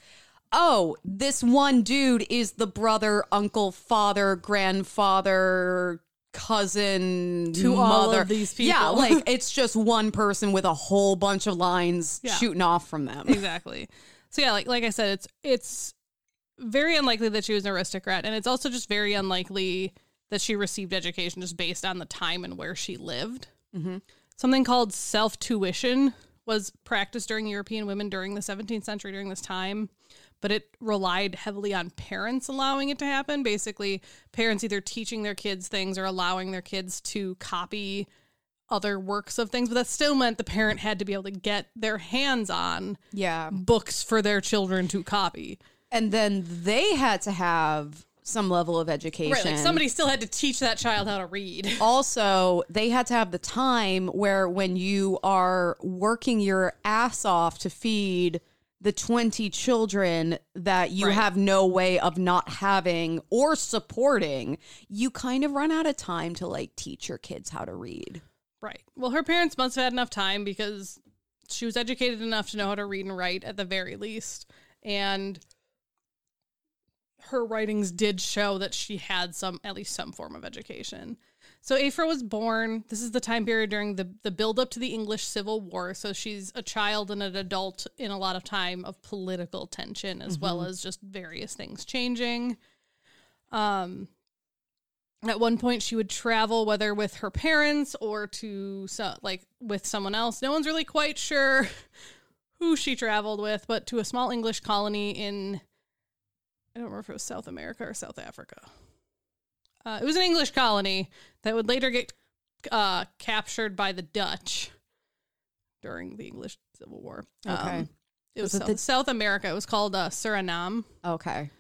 oh, this one dude is the brother, uncle, father, grandfather, cousin, to mother. All of these people. Yeah, like it's just one person with a whole bunch of lines yeah. shooting off from them. Exactly. So yeah, like like I said, it's it's very unlikely that she was an aristocrat, and it's also just very unlikely that she received education just based on the time and where she lived. Mm-hmm. Something called self-tuition was practiced during European women during the seventeenth century during this time, but it relied heavily on parents allowing it to happen. Basically, parents either teaching their kids things or allowing their kids to copy other works of things, but that still meant the parent had to be able to get their hands on yeah. books for their children to copy. And then they had to have some level of education. Right, like somebody still had to teach that child how to read. Also, they had to have the time where when you are working your ass off to feed the twenty children that you right. have no way of not having or supporting, you kind of run out of time to like teach your kids how to read. Right. Well, her parents must have had enough time because she was educated enough to know how to read and write at the very least. And her writings did show that she had some, at least some form of education. So Aphra was born, this is the time period during the, the build-up to the English Civil War, so she's a child and an adult in a lot of time of political tension, as mm-hmm. well as just various things changing. Um, at one point, she would travel, whether with her parents or to so, like with someone else. No one's really quite sure who she traveled with, but to a small English colony in, I don't remember if it was South America or South Africa. Uh, it was an English colony that would later get uh, captured by the Dutch during the English Civil War. Okay. Um, it was, was it South, the- South America. It was called uh, Suriname. Okay.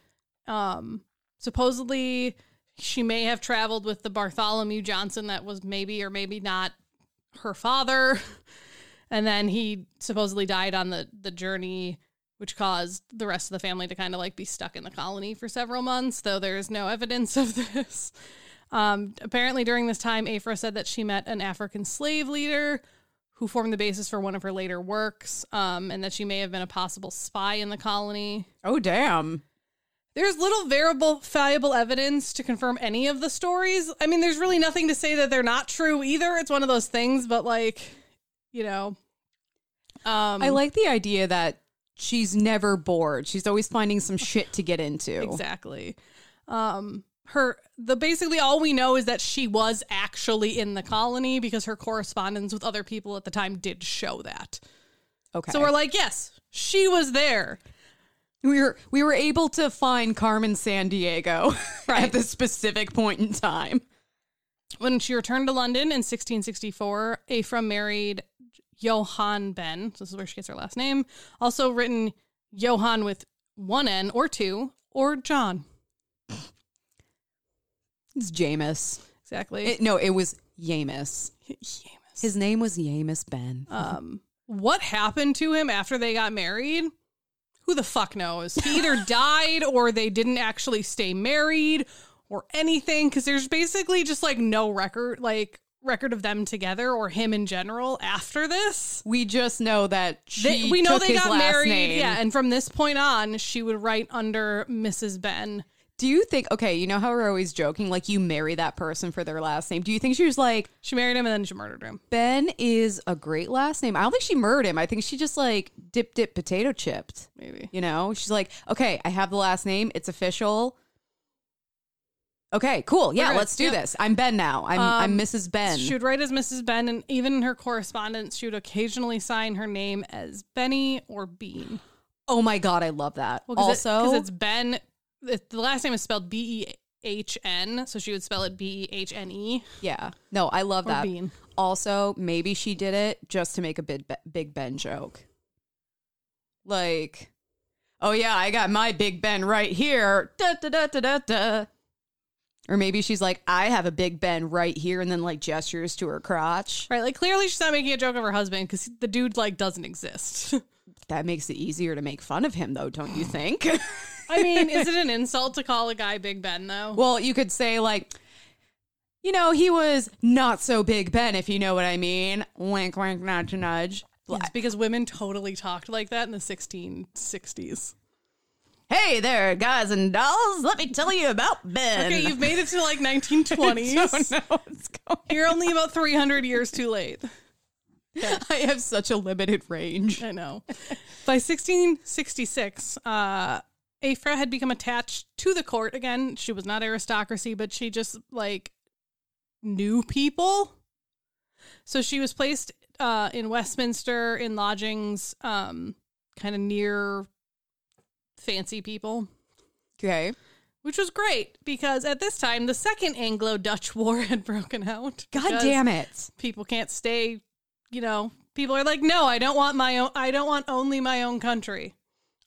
Um, supposedly, she may have traveled with the Bartholomew Johnson that was maybe or maybe not her father. And then he supposedly died on the, the journey, which caused the rest of the family to kind of like be stuck in the colony for several months, though there is no evidence of this. Um, apparently during this time, Aphra said that she met an African slave leader who formed the basis for one of her later works, um, and that she may have been a possible spy in the colony. Oh, damn. There's little variable, valuable evidence to confirm any of the stories. I mean, there's really nothing to say that they're not true either. It's one of those things, but like, you know... Um, I like the idea that she's never bored. She's always finding some shit to get into. Exactly. Um, her the basically all we know is that she was actually in the colony because her correspondence with other people at the time did show that. Okay. So we're like, yes, she was there. We were we were able to find Carmen Sandiego right. at this specific point in time. When she returned to London in sixteen sixty-four, Aphra married Johann Behn. So this is where she gets her last name. Also written Johann with one N or two or John. It's Jameis. Exactly. It, no, it was Jameis. Jameis. His name was Jameis Behn. Um, what happened to him after they got married? Who the fuck knows? He either died or they didn't actually stay married or anything, because there's basically just like no record, like record of them together or him in general after this. We just know that she they, we know took they his got last married, name. Yeah, and from this point on, she would write under Missus Behn. Do you think, okay, you know how we're always joking, like you marry that person for their last name. Do you think she was like... She married him and then she murdered him. Behn is a great last name. I don't think she murdered him. I think she just like dip, dip, potato chipped. Maybe. You know, she's like, okay, I have the last name. It's official. Okay, cool. Yeah, right. Let's do yeah. this. I'm Behn now. I'm, um, I'm Missus Behn. She would write as Missus Behn, and even in her correspondence, she would occasionally sign her name as Benny or Bean. Oh my God, I love that. Well, cause also... Because it, it's Behn... The last name is spelled B E H N, so she would spell it B E H N E. Yeah. No, I love or that. Bean. Also, maybe she did it just to make a big, Big Ben joke. Like, oh yeah, I got my Big Ben right here. Da, da, da, da, da, da. Or maybe she's like, I have a Big Ben right here, and then like gestures to her crotch. Right, like clearly she's not making a joke of her husband because the dude like doesn't exist. That makes it easier to make fun of him though, don't you think? I mean, is it an insult to call a guy Big Ben, though? Well, you could say, like, you know, he was not so Big Ben, if you know what I mean. Wink, wink, nudge, nudge. Yes, because women totally talked like that in the sixteen sixties. Hey there, guys and dolls. Let me tell you about Ben. Okay, you've made it to, like, nineteen twenties. I don't know what's going on. You're only about three hundred years too late. Okay. I have such a limited range. I know. By sixteen sixty-six, uh... Aphra had become attached to the court. Again, she was not aristocracy, but she just, like, knew people. So she was placed uh, in Westminster in lodgings um, kind of near fancy people. Okay. Which was great, because at this time, the second Anglo-Dutch War had broken out. God damn it. People can't stay, you know, people are like, no, I don't want my own, I don't want only my own country.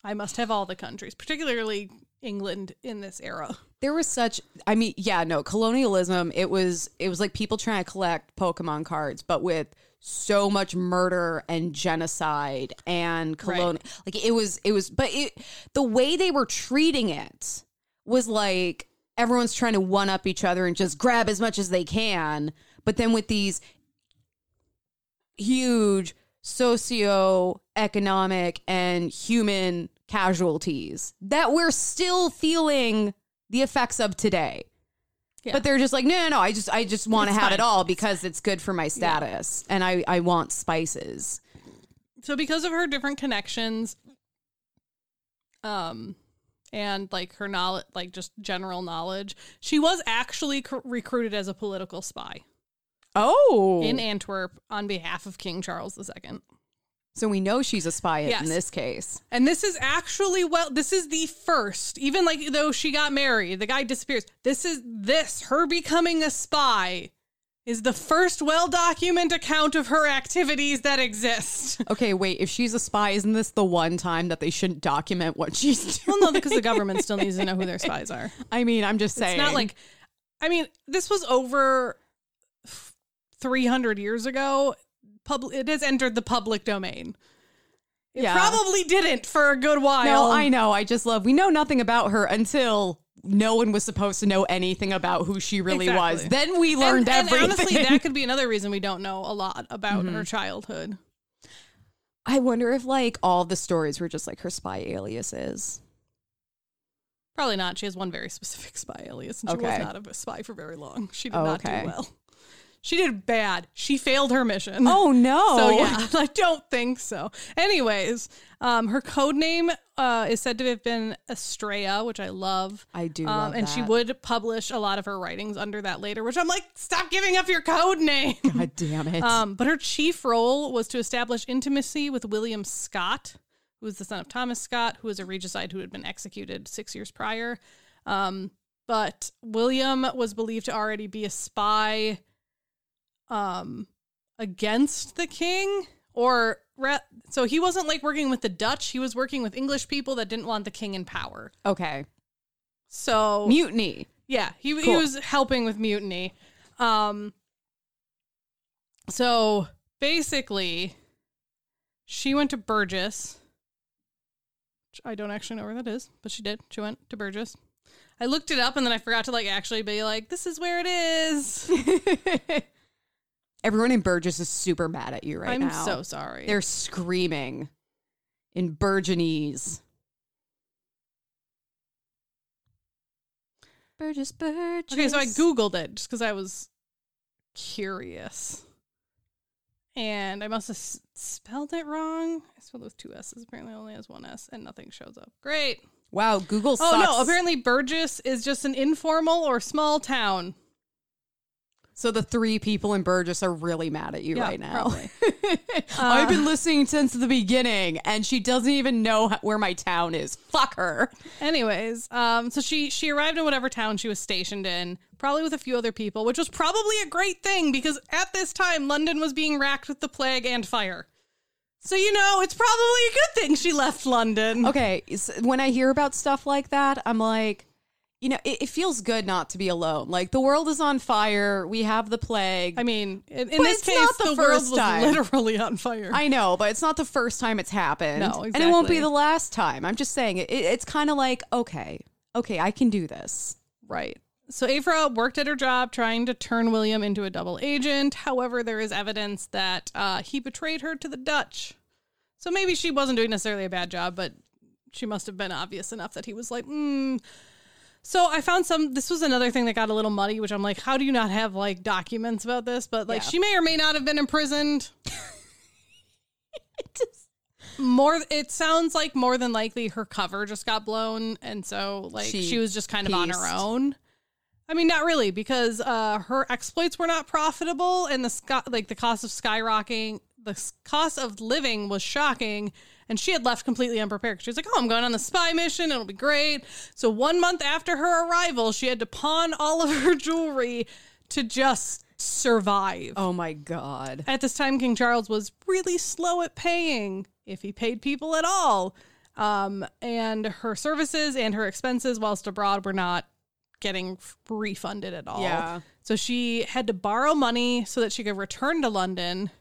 I must have all the countries, particularly England in this era. There was such, I mean, yeah, no, colonialism, it was, it was like people trying to collect Pokemon cards, but with so much murder and genocide and colonial, right. like it was, it was, but it, the way they were treating it was like everyone's trying to one up each other and just grab as much as they can. But then with these huge socio-economic and human casualties that we're still feeling the effects of today. Yeah. But they're just like, no, no, no, I just I just want to have fine. It all because it's good for my status. Yeah. And I, I want spices. So because of her different connections um, and like her knowledge, like just general knowledge, she was actually c- recruited as a political spy. Oh. In Antwerp on behalf of King Charles the Second. So we know she's a spy yes. in this case. And this is actually, well, this is the first, even like though she got married, the guy disappears. This is this, her becoming a spy is the first well-documented account of her activities that exist. Okay, wait, if she's a spy, isn't this the one time that they shouldn't document what she's doing? Well, no, because the government still needs to know who their spies are. I mean, I'm just saying. It's not like, I mean, this was over three hundred years ago. Public, it has entered the public domain. It yeah. probably didn't for a good while. No, I know. I just love, we know nothing about her until no one was supposed to know anything about who she really exactly. was. Then we learned and, everything. And honestly, that could be another reason we don't know a lot about mm-hmm. her childhood. I wonder if like all the stories were just like her spy aliases. Probably not. She has one very specific spy alias, and okay. she was not a spy for very long. She did oh, not okay. do well. She did bad. She failed her mission. Oh, no. So, yeah, I don't think so. Anyways, um, her code name uh, is said to have been Estrella, which I love. I do um, love and that. And she would publish a lot of her writings under that later, which I'm like, stop giving up your code name. God damn it. Um, but her chief role was to establish intimacy with William Scott, who was the son of Thomas Scott, who was a regicide who had been executed six years prior. Um, but William was believed to already be a spy um, against the king, or re- so he wasn't like working with the Dutch. He was working with English people that didn't want the king in power. Okay. So mutiny. Yeah. He, cool. he was helping with mutiny. Um, so basically she went to Burgess. I don't actually know where that is, but she did. She went to Burgess. I looked it up and then I forgot to like actually be like, this is where it is. Everyone in Burgess is super mad at you right I'm now. I'm so sorry. They're screaming in Burgenese. Burgess, Burgess. Okay, so I Googled it just because I was curious. And I must have s- spelled it wrong. I spelled it with two S's. Apparently, it only has one S, and nothing shows up. Great. Wow, Google sucks. Oh, no. Apparently, Burgess is just an informal or small town. So the three people in Burgess are really mad at you yeah, right now. uh, I've been listening since the beginning, and she doesn't even know where my town is. Fuck her. Anyways, um, so she she arrived in whatever town she was stationed in, probably with a few other people, which was probably a great thing because at this time, London was being racked with the plague and fire. So, you know, it's probably a good thing she left London. Okay, so when I hear about stuff like that, I'm like, you know, it, it feels good not to be alone. Like, the world is on fire. We have the plague. I mean, in, in this case, the, the world was time. literally on fire. I know, but it's not the first time it's happened. No, exactly. And it won't be the last time. I'm just saying, it, it's kind of like, okay, okay, I can do this. Right. So Aphra worked at her job trying to turn William into a double agent. However, there is evidence that uh, he betrayed her to the Dutch. So maybe she wasn't doing necessarily a bad job, but she must have been obvious enough that he was like, hmm... So I found some, this was another thing that got a little muddy, which I'm like, how do you not have like documents about this? But like, yeah. She may or may not have been imprisoned. it, just, more, it sounds like more than likely her cover just got blown. And so like, she, she was just kind pieced. of on her own. I mean, not really, because uh, her exploits were not profitable. And the sc- like the cost of skyrocketing, the cost of living was shocking. And she had left completely unprepared. She was like, oh, I'm going on the spy mission. It'll be great. So one month after her arrival, she had to pawn all of her jewelry to just survive. Oh, my God. At this time, King Charles was really slow at paying, if he paid people at all. Um, and her services and her expenses whilst abroad were not getting refunded at all. Yeah. So she had to borrow money so that she could return to London,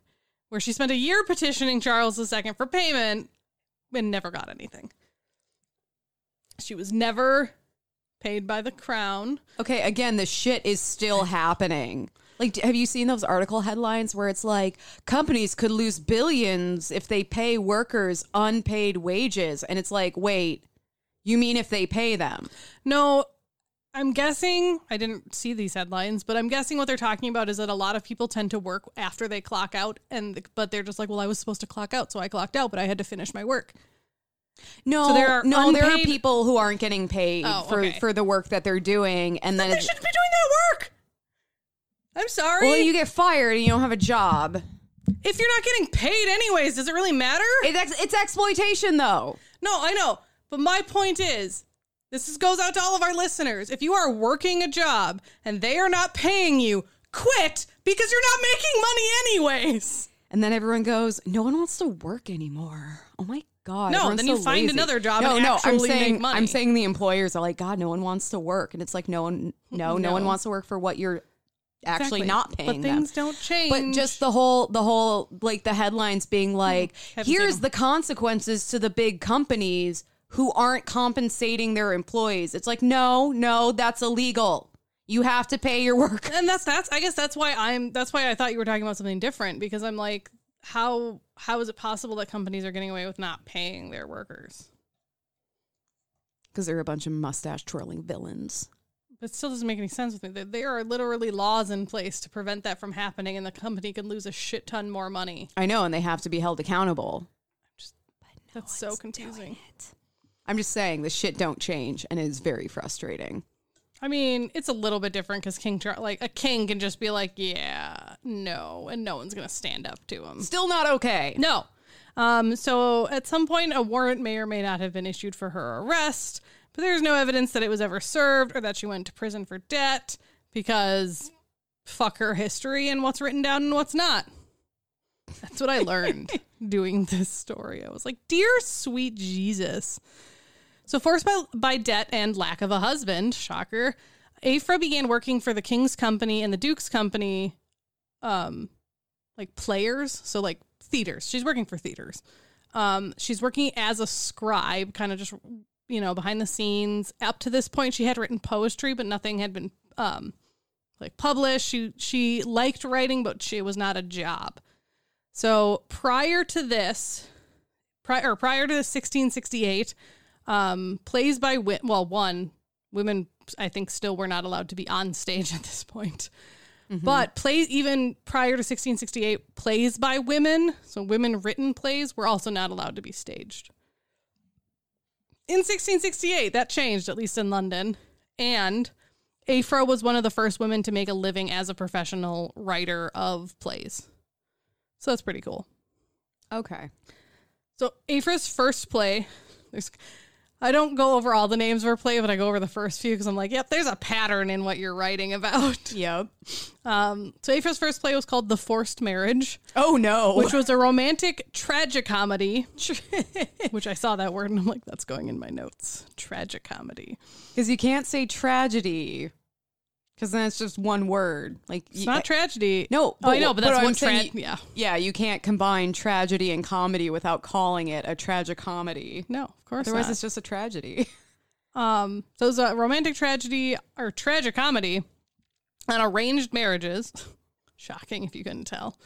where she spent a year petitioning Charles the Second for payment and never got anything. She was never paid by the crown. Okay, again, the shit is still happening. Like, have you seen those article headlines where it's like, companies could lose billions if they pay workers unpaid wages? And it's like, wait, you mean if they pay them? No, I'm guessing, I didn't see these headlines, but I'm guessing what they're talking about is that a lot of people tend to work after they clock out, and but they're just like, well, I was supposed to clock out, so I clocked out, but I had to finish my work. No, so there are no, unpaid- there are people who aren't getting paid oh, for, okay. for the work that they're doing, and then, then they shouldn't be doing that work. I'm sorry. Well, you get fired and you don't have a job. If you're not getting paid anyways, does it really matter? It's, ex- it's exploitation, though. No, I know, but my point is, this is, goes out to all of our listeners. If you are working a job and they are not paying you, quit because you're not making money anyways. And then everyone goes, no one wants to work anymore. Oh, my God. No, then so you find lazy. another job no, and no, actually I'm saying, make money. I'm saying the employers are like, God, no one wants to work. And it's like, no one, no, no, no one wants to work for what you're actually exactly. not paying them. But things them. don't change. But just the whole, the whole, like the headlines being like, mm, here's the consequences to the big companies who aren't compensating their employees. It's like, no, no, that's illegal. You have to pay your workers. And that's, that's, I guess that's why I'm, that's why I thought you were talking about something different, because I'm like, how, how is it possible that companies are getting away with not paying their workers? Because they're a bunch of mustache twirling villains. That still doesn't make any sense with me. There are literally laws in place to prevent that from happening, and the company can lose a shit ton more money. I know, and they have to be held accountable. I'm just, but no that's so confusing. I'm just saying, the shit don't change, and it is very frustrating. I mean, it's a little bit different because King Charles, like a king, can just be like, yeah, no, and no one's gonna stand up to him. Still not okay. No. Um. So at some point, a warrant may or may not have been issued for her arrest. But there's no evidence that it was ever served or that she went to prison for debt because fuck her history and what's written down and what's not. That's what I learned doing this story. I was like, dear sweet Jesus. So forced by, by debt and lack of a husband, shocker, Aphra began working for the King's Company and the Duke's Company, um, like players. So like theaters. She's working for theaters. Um, she's working as a scribe, kind of just... you know, behind the scenes. Up to this point, she had written poetry, but nothing had been, um, like, published. She she liked writing, but she was not a job. So prior to this, prior, or prior to sixteen sixty-eight, um, plays by, wi- well, one, women, I think, still were not allowed to be on stage at this point. Mm-hmm. But plays, even prior to sixteen sixty-eight, plays by women, so women-written plays, were also not allowed to be staged. In sixteen sixty-eight, that changed, at least in London, and Aphra was one of the first women to make a living as a professional writer of plays. So that's pretty cool. Okay. So Aphra's first play, there's, I don't go over all the names of her play, but I go over the first few because I'm like, yep, there's a pattern in what you're writing about. Yep. Um, so Aphra's first play was called The Forced Marriage. Oh, no. Which was a romantic tragicomedy, which I saw that word and I'm like, that's going in my notes. Tragicomedy. Because you can't say tragedy because then it's just one word. Like It's you, not tragedy. No. But, oh, I know, but that's but one tragedy. Yeah. Yeah, you can't combine tragedy and comedy without calling it a tragicomedy. No, of course Otherwise not. Otherwise, it's just a tragedy. Um, so it was a romantic tragedy or tragicomedy on arranged marriages. Shocking if you couldn't tell.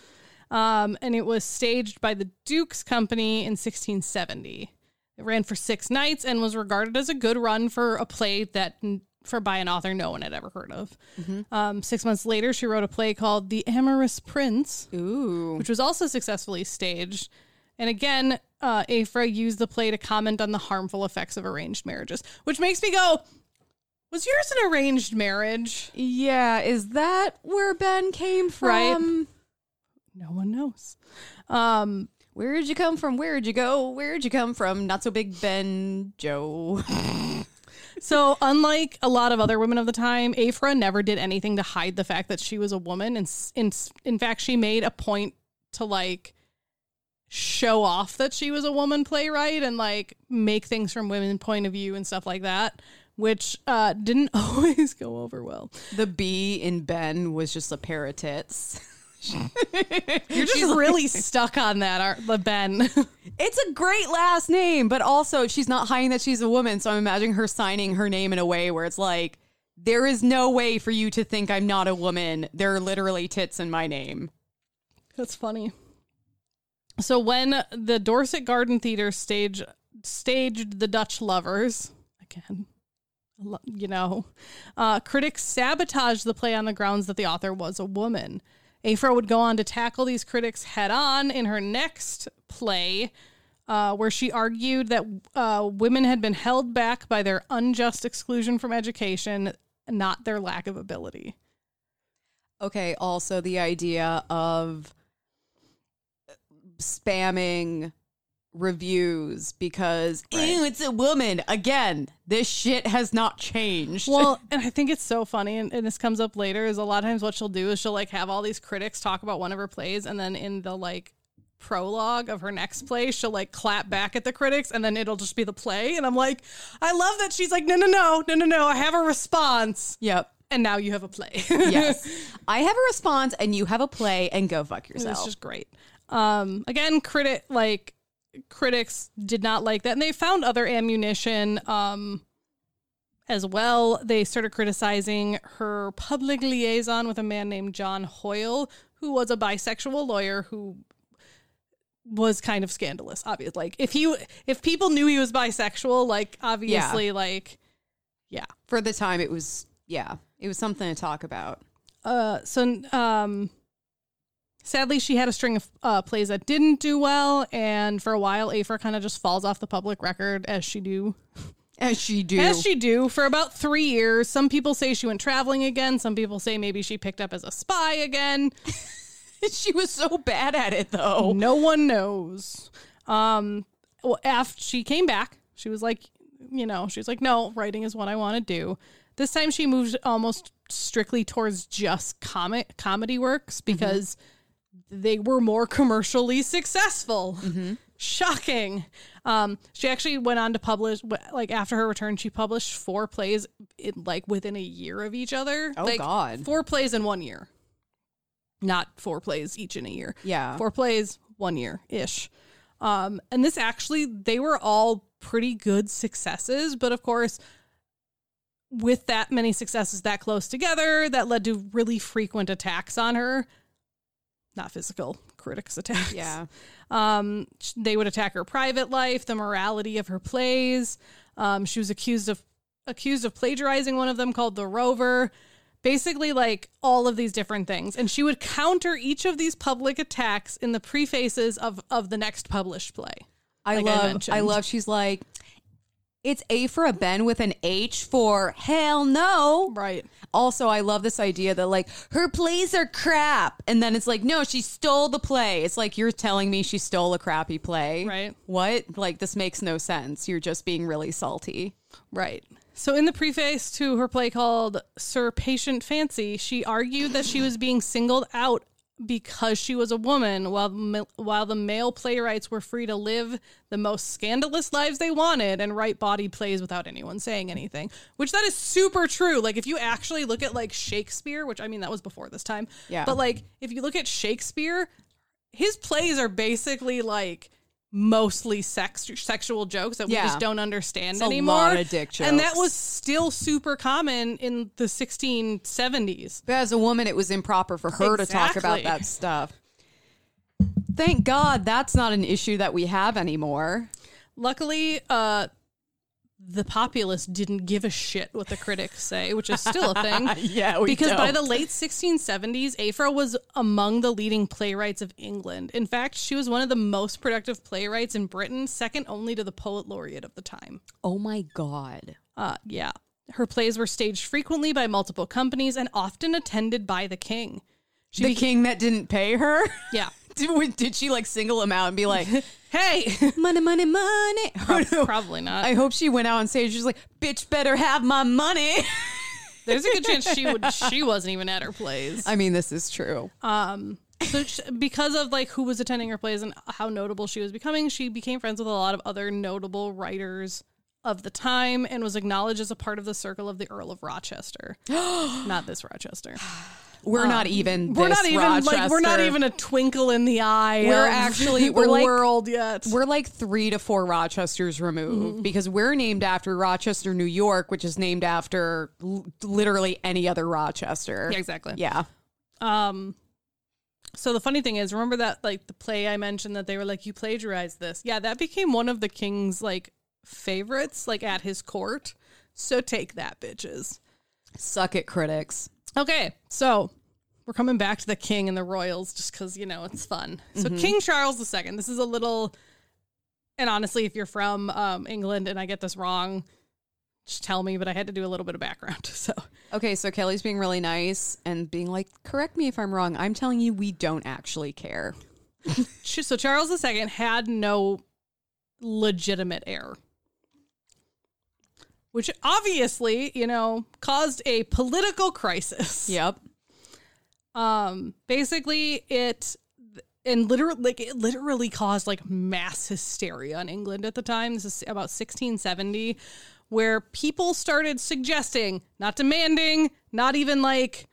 Um, and it was staged by the Duke's Company in sixteen seventy. It ran for six nights and was regarded as a good run for a play that... for by an author no one had ever heard of. Mm-hmm. Um, six months later, she wrote a play called The Amorous Prince, Ooh. Which was also successfully staged. And again, uh, Aphra used the play to comment on the harmful effects of arranged marriages, which makes me go, was yours an arranged marriage? Yeah, is that where Ben came from? Right? No one knows. Um, where did you come from? Where did you go? Where did you come from? Not so big Ben, Joe. So unlike a lot of other women of the time, Aphra never did anything to hide the fact that she was a woman. And in, in fact, she made a point to like show off that she was a woman playwright and like make things from women's point of view and stuff like that, which uh, didn't always go over well. The B in Ben was just a pair of tits. You're just really like, stuck on that, aren't the Ben. It's a great last name, but also she's not hiding that she's a woman. So I'm imagining her signing her name in a way where it's like, there is no way for you to think I'm not a woman. There are literally tits in my name. That's funny. So when the Dorset Garden Theatre stage staged The Dutch Lovers again, you know, uh, critics sabotaged the play on the grounds that the author was a woman. Aphra would go on to tackle these critics head on in her next play, uh, where she argued that uh, women had been held back by their unjust exclusion from education, not their lack of ability. Okay, also the idea of spamming reviews because, right. ew, it's a woman. Again, this shit has not changed. Well, and I think it's so funny, and, and this comes up later, is a lot of times what she'll do is she'll, like, have all these critics talk about one of her plays, and then in the, like, prologue of her next play, she'll, like, clap back at the critics, and then it'll just be the play, and I'm like, I love that she's like, no, no, no, no, no, no, I have a response. Yep. And now you have a play. Yes. I have a response, and you have a play, and go fuck yourself. It's just great. Um, again, critic, like, critics did not like that, and they found other ammunition um as well. They started criticizing her public liaison with a man named John Hoyle, who was a bisexual lawyer who was kind of scandalous, obviously. Like if he if people knew he was bisexual, like obviously yeah. like yeah. For the time it was Yeah, it was something to talk about. Uh, so, um, sadly, she had a string of uh, plays that didn't do well, and for a while, Aphra kind of just falls off the public record, as she do. As she do. As she do, for about three years. Some people say she went traveling again. Some people say maybe she picked up as a spy again. She was so bad at it, though. No one knows. Um, well, after she came back, she was like, you know, she was like, no, writing is what I want to do. This time she moved almost strictly towards just comic comedy works because mm-hmm. they were more commercially successful. Mm-hmm. Shocking. Um, she actually went on to publish, like after her return, she published four plays in, like within a year of each other. Oh, like, God. Four plays in one year. Not four plays each in a year. Yeah. Four plays, one year-ish. Um, and this actually, they were all pretty good successes. But of course, with that many successes that close together, that led to really frequent attacks on her. Not physical, critics attacks. Yeah. Um, they would attack her private life, the morality of her plays. Um, she was accused of accused of plagiarizing one of them called The Rover. Basically, like, all of these different things. And she would counter each of these public attacks in the prefaces of, of the next published play. I like love, I, I love, she's like, it's Aphra Behn with an H for hell no. Right. Also, I love this idea that, like, her plays are crap. And then it's like, no, she stole the play. It's like, you're telling me she stole a crappy play. Right. What? Like, this makes no sense. You're just being really salty. Right. So in the preface to her play called Sir Patient Fancy, she argued that she was being singled out because she was a woman, while, while the male playwrights were free to live the most scandalous lives they wanted and write bawdy plays without anyone saying anything, which that is super true. Like, if you actually look at, like, Shakespeare, which, I mean, that was before this time. Yeah. But, like, if you look at Shakespeare, his plays are basically, like, mostly sex sexual jokes that we yeah. just don't understand it's anymore. A lot of dick jokes. And that was still super common in the sixteen seventies. But as a woman, it was improper for her exactly. to talk about that stuff. Thank God that's not an issue that we have anymore. Luckily, uh, the populace didn't give a shit what the critics say, which is still a thing. yeah, we Because don't. By the late sixteen seventies, Aphra was among the leading playwrights of England. In fact, she was one of the most productive playwrights in Britain, second only to the poet laureate of the time. Oh my God. Uh, yeah. Her plays were staged frequently by multiple companies and often attended by the king. She the beca- king that didn't pay her? Yeah. Did, did she, like, single him out and be like, hey, money, money, money? Probably, probably not. I hope she went out on stage. She's like, bitch, better have my money. There's a good chance she would. She wasn't even at her plays. I mean, this is true. Um, so she, because of, like, who was attending her plays and how notable she was becoming, she became friends with a lot of other notable writers of the time and was acknowledged as a part of the circle of the Earl of Rochester. Not this Rochester. We're um, not even this we're not even Rochester. Like, we're not even a twinkle in the eye. We're actually we're the like, world yet. We're like three to four Rochesters removed mm-hmm. because we're named after Rochester, New York, which is named after l- literally any other Rochester. Yeah, exactly. Yeah. Um. So the funny thing is, remember that, like, the play I mentioned that they were like, you plagiarized this. Yeah, that became one of the king's, like, favorites, like, at his court. So take that, bitches. Suck it, critics. Okay, so we're coming back to the king and the royals just because, you know, it's fun. So mm-hmm. King Charles the Second, this is a little, and honestly, if you're from um, England and I get this wrong, just tell me, but I had to do a little bit of background. So okay, so Kelly's being really nice and being like, correct me if I'm wrong. I'm telling you, we don't actually care. So Charles the Second had no legitimate heir, which obviously, you know, caused a political crisis. Yep. Um, basically, it and literally, like, it literally caused, like, mass hysteria in England at the time. This is about sixteen seventy, where people started suggesting, not demanding, not even like,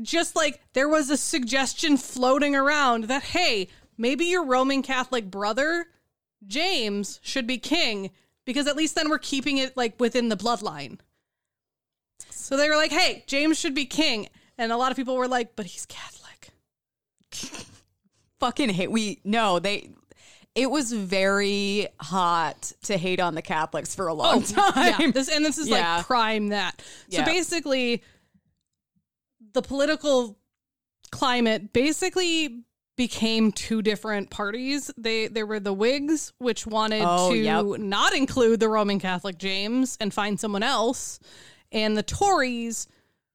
just like there was a suggestion floating around that, hey, maybe your Roman Catholic brother, James, should be king. Because at least then we're keeping it, like, within the bloodline. So they were like, hey, James should be king. And a lot of people were like, but he's Catholic. Fucking hate. We, no, they, it was very hot to hate on the Catholics for a long oh, time. Yeah. This, and this is yeah. like prime that. So yeah. basically, the political climate basically became two different parties. They there were the Whigs, which wanted oh, to yep. not include the Roman Catholic James and find someone else, and the Tories,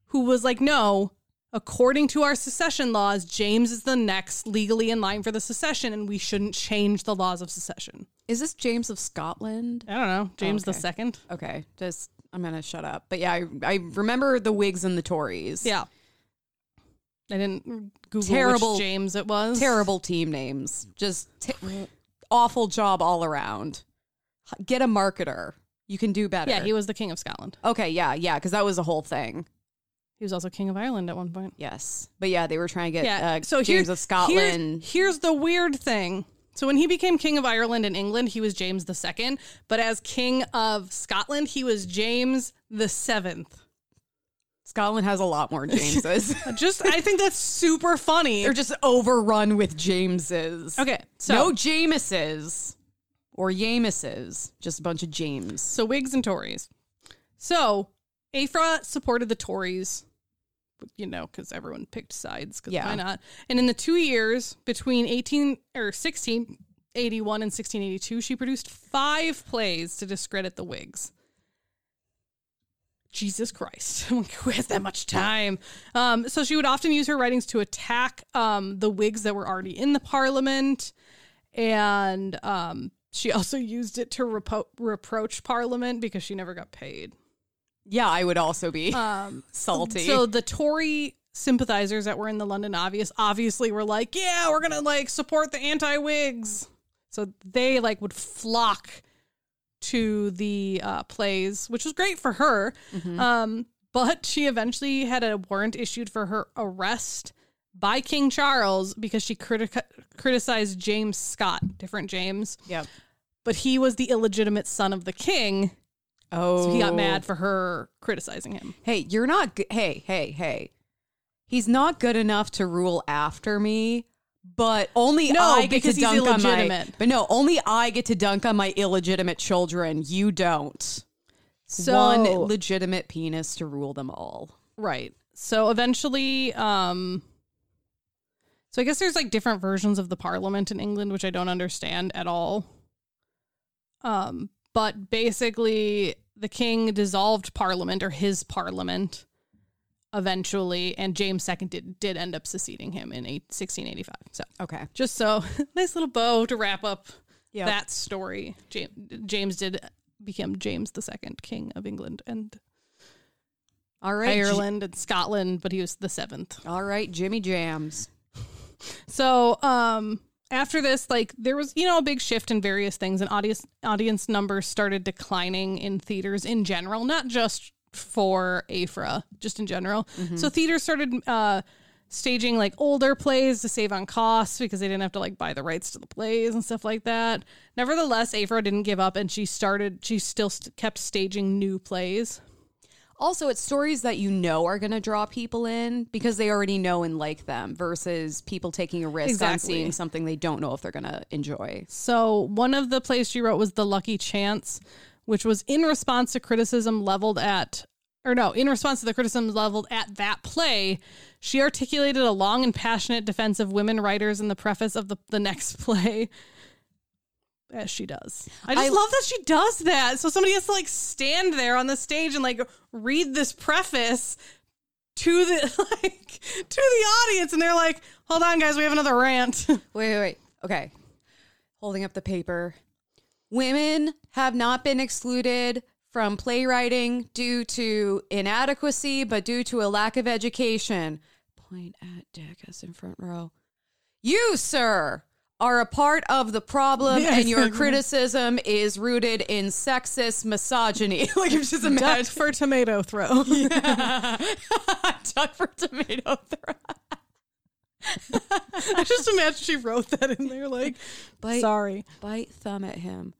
who was like, no, according to our secession laws, James is the next legally in line for the secession, and we shouldn't change the laws of secession. Is this James of Scotland? I don't know. James the Second. Oh, okay. okay. Just I'm gonna shut up. But yeah, I I remember the Whigs and the Tories. Yeah. I didn't Google terrible, which James it was. Terrible team names. Just t- awful job all around. Get a marketer. You can do better. Yeah, he was the King of Scotland. Okay, yeah, yeah, because that was a whole thing. He was also King of Ireland at one point. Yes. But yeah, they were trying to get yeah. uh, so James here, of Scotland. Here's, here's the weird thing. So when he became King of Ireland and England, he was James the Second. But as King of Scotland, he was James the Seventh. Scotland has a lot more Jameses. Just, I think that's super funny. They're just overrun with Jameses. Okay, so no Jameses or Yameses, just a bunch of James. So Whigs and Tories. So Aphra supported the Tories, you know, because everyone picked sides. Because yeah. why not? And in the two years between eighteen or sixteen eighty-one and sixteen eighty-two, she produced five plays to discredit the Whigs. Jesus Christ, who has that much time? Um, so she would often use her writings to attack um, the Whigs that were already in the Parliament. And um, she also used it to repro- reproach Parliament because she never got paid. Yeah, I would also be um, salty. So the Tory sympathizers that were in the London Obvious obviously were like, yeah, we're going to like support the anti-Whigs. So they like would flock to the uh, plays, which was great for her. Mm-hmm. Um, but she eventually had a warrant issued for her arrest by King Charles because she criti- criticized James Scott, different James. Yep. But he was the illegitimate son of the king. Oh. So he got mad for her criticizing him. Hey, you're not... Go- hey, hey, hey. He's not good enough to rule after me. But only no, I get to dunk on my. But no, only I get to dunk on my illegitimate children. You don't. So, one legitimate penis to rule them all. Right. So eventually, um, so I guess there's like different versions of the Parliament in England, which I don't understand at all. Um, but basically, the king dissolved Parliament or his Parliament. Eventually, and James the Second did, did end up succeeding him in sixteen eighty-five. So, okay. Just so, nice little bow to wrap up yep. that story. James, James did become James the Second, King of England and All right, Ireland G- and Scotland, but he was the seventh. All right, Jimmy Jams. So, um, after this, like, there was, you know, a big shift in various things, and audience, audience numbers started declining in theaters in general, not just for Aphra, just in general. Mm-hmm. So theaters started uh, staging like older plays to save on costs because they didn't have to like buy the rights to the plays and stuff like that. Nevertheless, Aphra didn't give up, and she started, she still st- kept staging new plays. Also, it's stories that you know are going to draw people in because they already know and like them versus people taking a risk exactly. on seeing something they don't know if they're going to enjoy. So one of the plays she wrote was The Lucky Chance, which was in response to criticism leveled at, or no, in response to the criticism leveled at that play, she articulated a long and passionate defense of women writers in the preface of the, the next play, as she does. I just I, love that she does that. So somebody has to like stand there on the stage and like read this preface to the like to the audience, and they're like, "Hold on, guys, we have another rant." Wait, wait, wait. Okay, holding up the paper. Women have not been excluded from playwriting due to inadequacy, but due to a lack of education. Point at Dacus in front row. You, sir, are a part of the problem, yes, and your criticism is rooted in sexist misogyny. Like, I'm just imagining. Duck for tomato throw. Yeah. Duck for tomato throw. I just imagine she wrote that in there, like, bite, sorry. Bite thumb at him.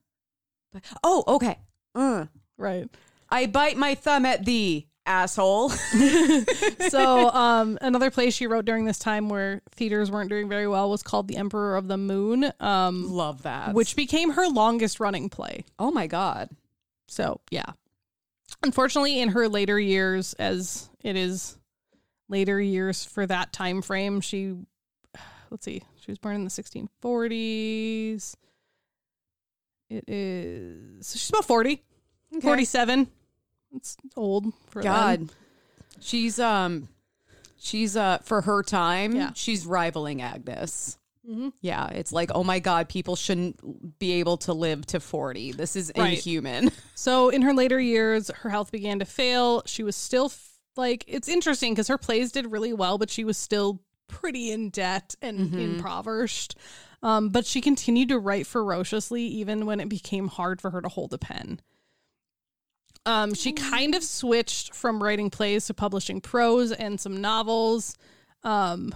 Oh, okay. Uh, right. I bite my thumb at thee. asshole. So um, another play she wrote during this time where theaters weren't doing very well was called The Emperor of the Moon. Um, Love that. Which became her longest running play. Oh my God. So yeah. Unfortunately, in her later years, as it is later years for that time frame, she, let's see, she was born in the sixteen forties. It is, so she's about forty, okay. forty-seven. It's old for God. Them. She's um, she's uh for her time. Yeah. She's rivaling Agnes. Mm-hmm. Yeah, it's like, oh my God, people shouldn't be able to live to forty. This is right. Inhuman. So in her later years, her health began to fail. She was still f- like, it's interesting because her plays did really well, but she was still pretty in debt and mm-hmm. impoverished. Um, but she continued to write ferociously, even when it became hard for her to hold a pen. Um, she kind of switched from writing plays to publishing prose and some novels. Um,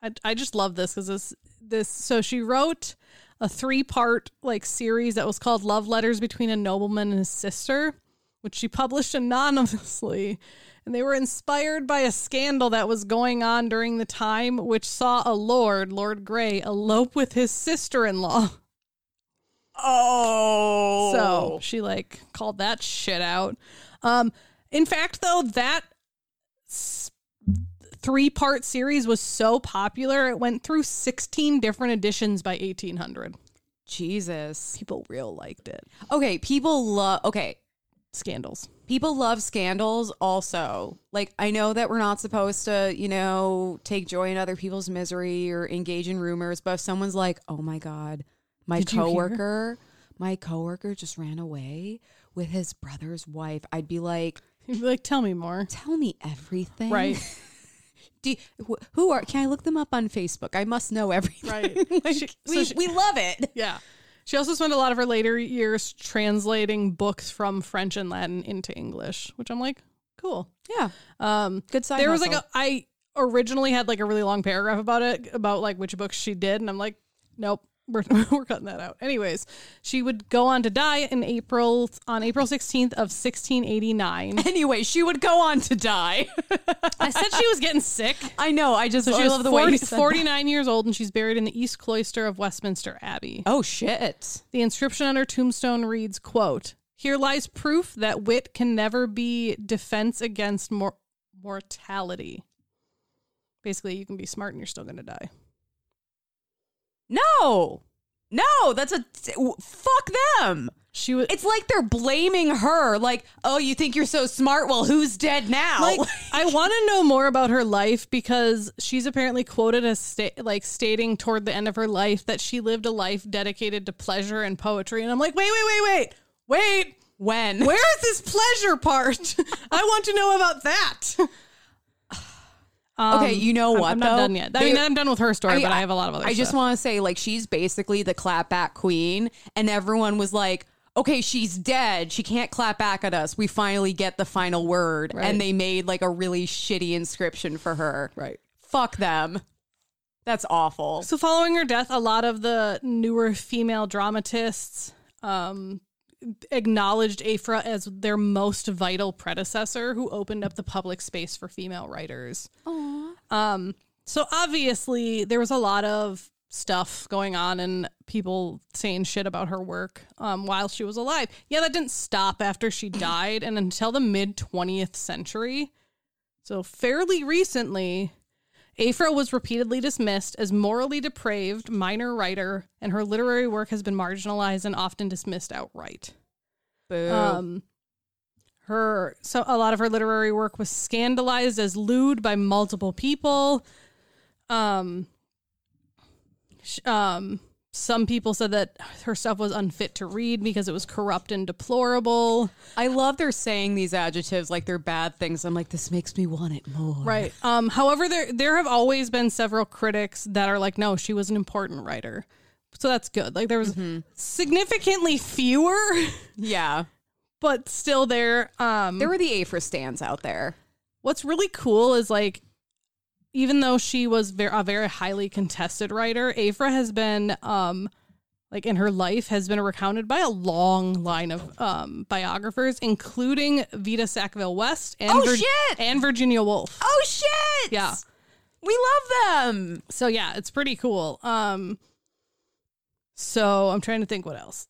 I, I just love this because this, this, so she wrote a three part like series that was called Love Letters Between a Nobleman and His Sister, which she published anonymously. And they were inspired by a scandal that was going on during the time, which saw a lord, Lord Grey, elope with his sister-in-law. Oh. So she like called that shit out. Um, in fact, though, that s- three-part series was so popular, it went through sixteen different editions by eighteen hundred. Jesus. People real liked it. Okay, people love... Okay. Scandals. People love scandals also. Like, I know that we're not supposed to, you know, take joy in other people's misery or engage in rumors, but if someone's like, oh my God... My Did coworker, my coworker just ran away with his brother's wife. I'd be like, You'd be like, tell me more. Tell me everything. Right. Do you, wh- who are, can I look them up on Facebook? I must know everything. Right. Like, she, we, so she, we love it. Yeah. She also spent a lot of her later years translating books from French and Latin into English, which I'm like, cool. Yeah. Um, Good side There hustle. was like a, I originally had like a really long paragraph about it, about like which books she did. And I'm like, nope. We're, we're cutting that out. Anyways, she would go on to die in April on April sixteenth of sixteen eighty-nine. Anyway, she would go on to die. I said she was getting sick. I know. I just so she I was love the forty, way you said forty-nine that. Years old, and she's buried in the East Cloister of Westminster Abbey. Oh shit! The inscription on her tombstone reads, "Quote: Here lies proof that wit can never be defense against mor- mortality. Basically, you can be smart and you're still going to die." No, no, that's a fuck them. She was. It's like they're blaming her. Like, oh, you think you're so smart? Well, who's dead now? Like, I want to know more about her life because she's apparently quoted as sta- like stating toward the end of her life that she lived a life dedicated to pleasure and poetry. And I'm like, wait, wait, wait, wait, wait. When? Where is this pleasure part? I want to know about that. Um, okay, you know what? I'm, I'm not done yet. I they, mean, I'm done with her story, I mean, but I have a lot of other I stuff. Just want to say, like, she's basically the clapback queen, and everyone was like, okay, she's dead. She can't clap back at us. We finally get the final word. Right. And they made, like, a really shitty inscription for her. Right. Fuck them. That's awful. So following her death, a lot of the newer female dramatists um, acknowledged Aphra as their most vital predecessor who opened up the public space for female writers. Aww. Um, so obviously there was a lot of stuff going on and people saying shit about her work um, while she was alive. Yeah, that didn't stop after she died and until the mid twentieth century. So fairly recently, Aphra was repeatedly dismissed as morally depraved minor writer, and her literary work has been marginalized and often dismissed outright. Boo. Um, her so a lot of her literary work was scandalized as lewd by multiple people. Um, sh- um, some people said that her stuff was unfit to read because it was corrupt and deplorable. I love they're saying these adjectives like they're bad things. I'm like, this makes me want it more. Right. Um, however, there there have always been several critics that are like, no, she was an important writer. So that's good. Like there was mm-hmm. significantly fewer. Yeah. But still there. Um, there were the Aphra stands out there. What's really cool is like, even though she was a very highly contested writer, Aphra has been um, like in her life has been recounted by a long line of um, biographers, including Vita Sackville-West and, oh, Vir- shit. and Virginia Woolf. Oh, shit. Yeah. We love them. So, yeah, it's pretty cool. Um, so I'm trying to think what else.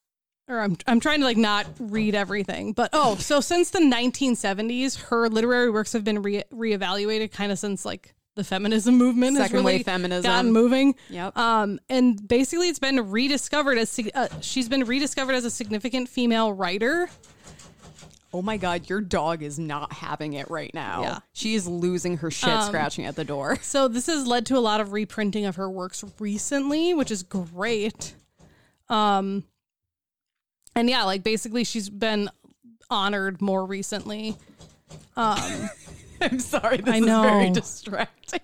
Or I'm I'm trying to like not read everything, but oh, so since the nineteen seventies, her literary works have been re- reevaluated kind of since like the feminism movement Second has really wave feminism. gotten moving. Yep. Um, and basically, it's been rediscovered as uh, she's been rediscovered as a significant female writer. Oh my God, your dog is not having it right now. Yeah. She is losing her shit, um, scratching at the door. So this has led to a lot of reprinting of her works recently, which is great. Um. And yeah, like basically she's been honored more recently. Um, I'm sorry, this I know. is very distracting.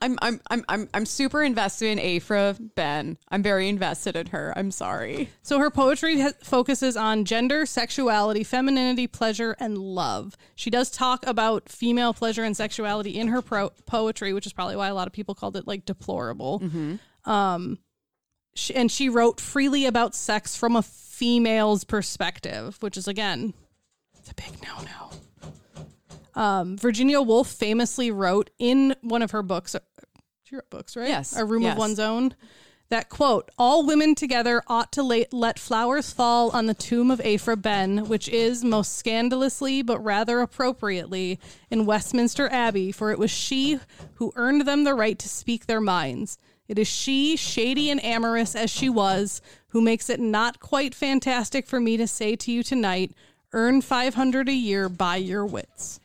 I'm I'm I'm I'm I'm super invested in Aphra Behn. I'm very invested in her. I'm sorry. So her poetry ha- focuses on gender, sexuality, femininity, pleasure, and love. She does talk about female pleasure and sexuality in her pro- poetry, which is probably why a lot of people called it like deplorable. Mm-hmm. Um, she, and she wrote freely about sex from a female's perspective, which is, again, it's a big no-no. Um, Virginia Woolf famously wrote in one of her books, she wrote books, right? Yes. A Room yes. of One's Own, that, quote, all women together ought to la- let flowers fall on the tomb of Aphra Behn, which is, most scandalously but rather appropriately, in Westminster Abbey, for it was she who earned them the right to speak their minds. It is she, shady and amorous as she was, who makes it not quite fantastic for me to say to you tonight, earn five hundred a year by your wits.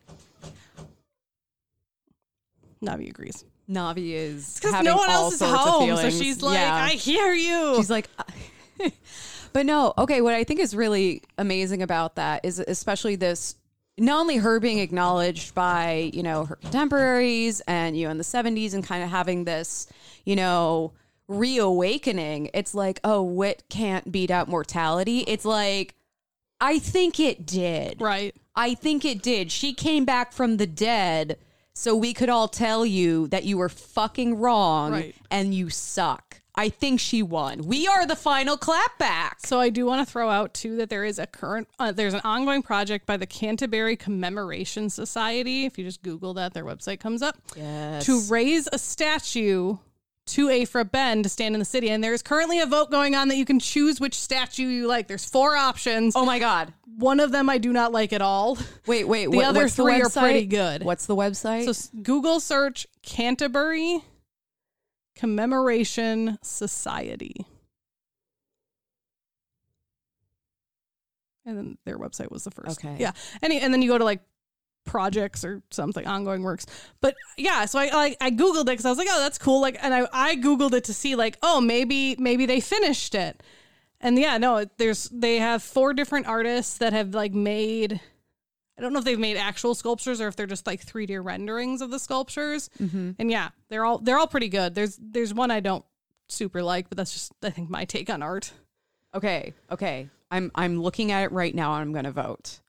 Navi agrees. Navi is because no one else is home, so she's like, yeah. I hear you. She's like, but no, okay. What I think is really amazing about that is especially this. Not only her being acknowledged by, you know, her contemporaries and, you know, in the seventies and kind of having this, you know, reawakening. It's like, oh, wit can't beat out mortality. It's like, I think it did. Right. I think it did. She came back from the dead so we could all tell you that you were fucking wrong right. and you suck. I think she won. We are the final clapback. So I do want to throw out, too, that there is a current, uh, there's an ongoing project by the Canterbury Commemoration Society. If you just Google that, their website comes up. Yes. To raise a statue to Aphra Behn to stand in the city. And there is currently a vote going on that you can choose which statue you like. There's four options. Oh, my God. One of them I do not like at all. Wait, wait. The what, other what's three the website? Are pretty good. What's the website? So Google search Canterbury Commemoration Society. And then their website was the first. Okay. Yeah. And, and then you go to like projects or something, ongoing works. But yeah, so I I, I Googled it because I was like, oh, that's cool. Like, and I, I Googled it to see like, oh, maybe, maybe they finished it. And yeah, no, there's, they have four different artists that have like made, I don't know if they've made actual sculptures or if they're just like three D renderings of the sculptures. Mm-hmm. And yeah, they're all they're all pretty good. There's there's one I don't super like, but that's just I think my take on art. Okay, okay. I'm I'm looking at it right now and I'm going to vote.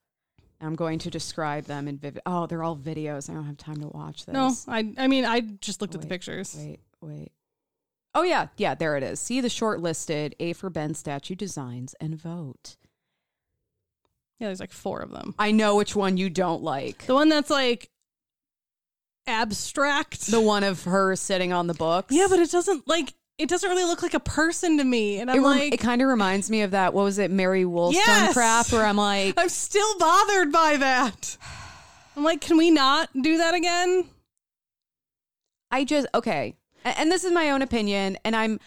I'm going to describe them in vivid. Oh, they're all videos. I don't have time to watch this. No, I I mean I just looked wait, at the pictures. Wait, wait. Oh yeah, yeah, there it is. See the shortlisted Aphra Behn statue designs and vote. Yeah, there's like four of them. I know which one you don't like. The one that's like abstract. The one of her sitting on the books. Yeah, but it doesn't like it doesn't really look like a person to me. And I'm it rem- like, it kind of reminds me of that. What was it, Mary Wollstonecraft? Yes! Where I'm like, I'm still bothered by that. I'm like, can we not do that again? I just okay, and, and this is my own opinion, and I'm.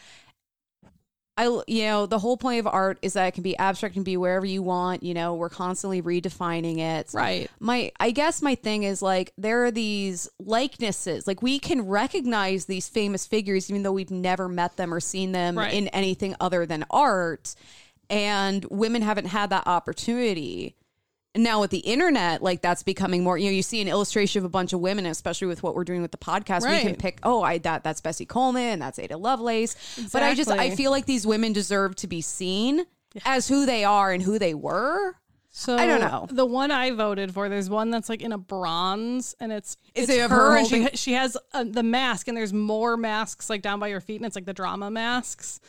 I, you know, the whole point of art is that it can be abstract and be wherever you want. You know, we're constantly redefining it. Right. My, I guess my thing is like, there are these likenesses. Like we can recognize these famous figures, even though we've never met them or seen them right. in anything other than art. And women haven't had that opportunity. Now with the internet, like that's becoming more, you know, you see an illustration of a bunch of women, especially with what we're doing with the podcast, right. we can pick, oh, I that that's Bessie Coleman, that's Ada Lovelace. Exactly. But I just, I feel like these women deserve to be seen yeah. as who they are and who they were. So I don't know. The one I voted for, there's one that's like in a bronze and it's, Is it's it her, her holding- and she, she has uh, the mask and there's more masks like down by your feet and it's like the drama masks.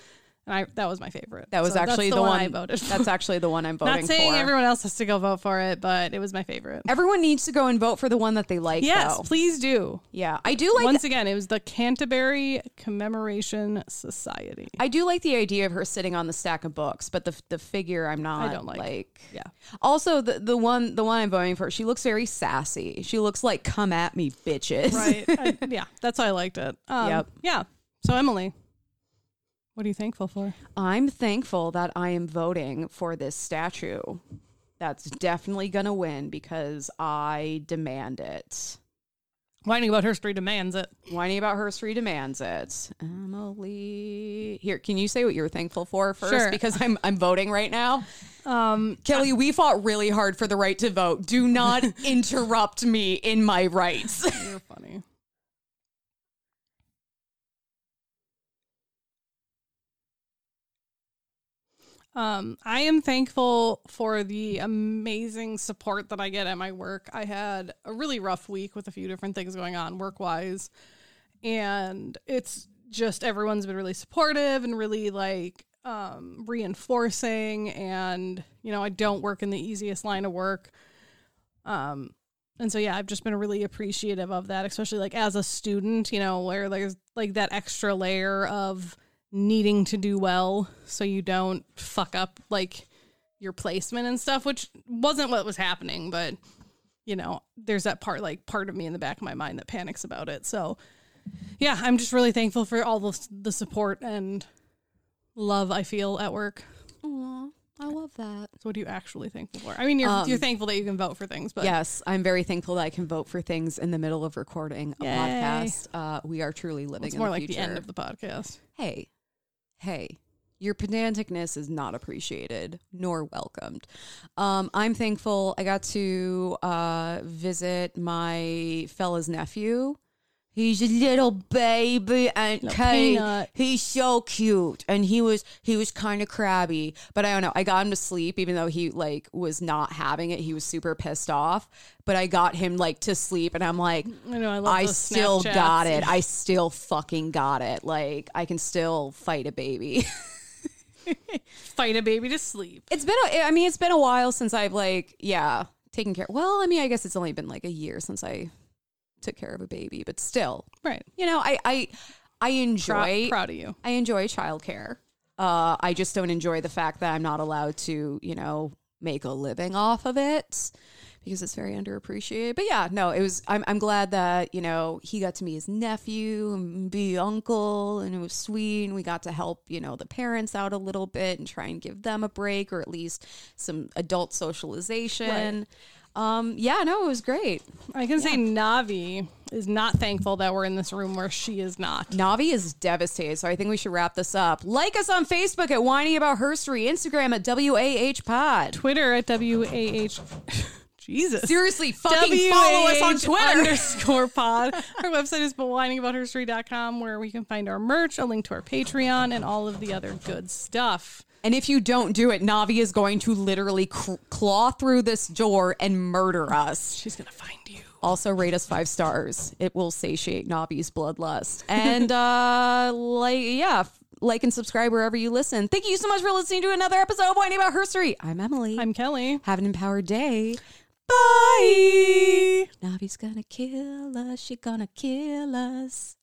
And I, that was my favorite. That was so actually the, the one, one I voted for. That's actually the one I'm voting for. Not saying for. Everyone else has to go vote for it, but it was my favorite. Everyone needs to go and vote for the one that they like, yes, though. Please do. Yeah. I do like... Once th- again, it was the Canterbury Commemoration Society. I do like the idea of her sitting on the stack of books, but the the figure I'm not... I don't like. like yeah. Also, the, the, one, the one I'm voting for, she looks very sassy. She looks like, come at me, bitches. Right. I, yeah. That's why I liked it. Um, yep. Yeah. So, Emily... What are you thankful for? I'm thankful that I am voting for this statue. That's definitely going to win because I demand it. Whining About Herstory demands it. Whining About Herstory demands it. Emily. Here, can you say what you're thankful for first? Sure. Because I'm I'm voting right now. Um, Kelly, we fought really hard for the right to vote. Do not interrupt me in my rights. You're funny. Um, I am thankful for the amazing support that I get at my work. I had a really rough week with a few different things going on work-wise, and it's just everyone's been really supportive and really, like, um, reinforcing, and, you know, I don't work in the easiest line of work. Um, and so, yeah, I've just been really appreciative of that, especially, like, as a student, you know, where there's, like, that extra layer of needing to do well so you don't fuck up, like, your placement and stuff, which wasn't what was happening, but, you know, there's that part, like, part of me in the back of my mind that panics about it. So, yeah, I'm just really thankful for all the, the support and love I feel at work. Aw, I love that. So what are you actually thankful for? I mean, you're um, you're thankful that you can vote for things, but... Yes, I'm very thankful that I can vote for things in the middle of recording a Yay. podcast. Uh, we are truly living well, it's in more the like future. The end of the podcast. Hey. Hey, your pedanticness is not appreciated nor welcomed. Um, I'm thankful I got to uh, visit my fella's nephew. He's a little baby, and Kate, he's so cute. And he was he was kind of crabby, but I don't know. I got him to sleep, even though he like was not having it. He was super pissed off, but I got him like to sleep, and I'm like, I, know, I, love I still Snapchats. got it. I still fucking got it. Like I can still fight a baby. Fight a baby to sleep. It's been. A, I mean, it's been a while since I've like yeah taken care. Well, I mean, I guess it's only been like a year since I took care of a baby, but still, right? You know, I I, I enjoy proud, proud of you. I enjoy childcare. Uh, I just don't enjoy the fact that I'm not allowed to, you know, make a living off of it because it's very underappreciated. But yeah, no, it was. I'm I'm glad that you know he got to meet his nephew and be uncle, and it was sweet. And we got to help you know the parents out a little bit and try and give them a break or at least some adult socialization. Right. Um, yeah, no, it was great. I can yeah. say Navi is not thankful that we're in this room where she is not. Navi is devastated, so I think we should wrap this up. Like us on Facebook at Whining About Herstory, Instagram at W A H Pod. Twitter at W A H... Jesus. Seriously, fucking W A H follow us on Twitter. Underscore pod. Our website is whining about herstory dot com where we can find our merch, a link to our Patreon, and all of the other good stuff. And if you don't do it, Navi is going to literally cl- claw through this door and murder us. She's going to find you. Also, rate us five stars. It will satiate Navi's bloodlust. And, uh, like, yeah, like and subscribe wherever you listen. Thank you so much for listening to another episode of Whining About Herstory. I'm Emily. I'm Kelly. Have an empowered day. Bye. Navi's going to kill us. She's going to kill us.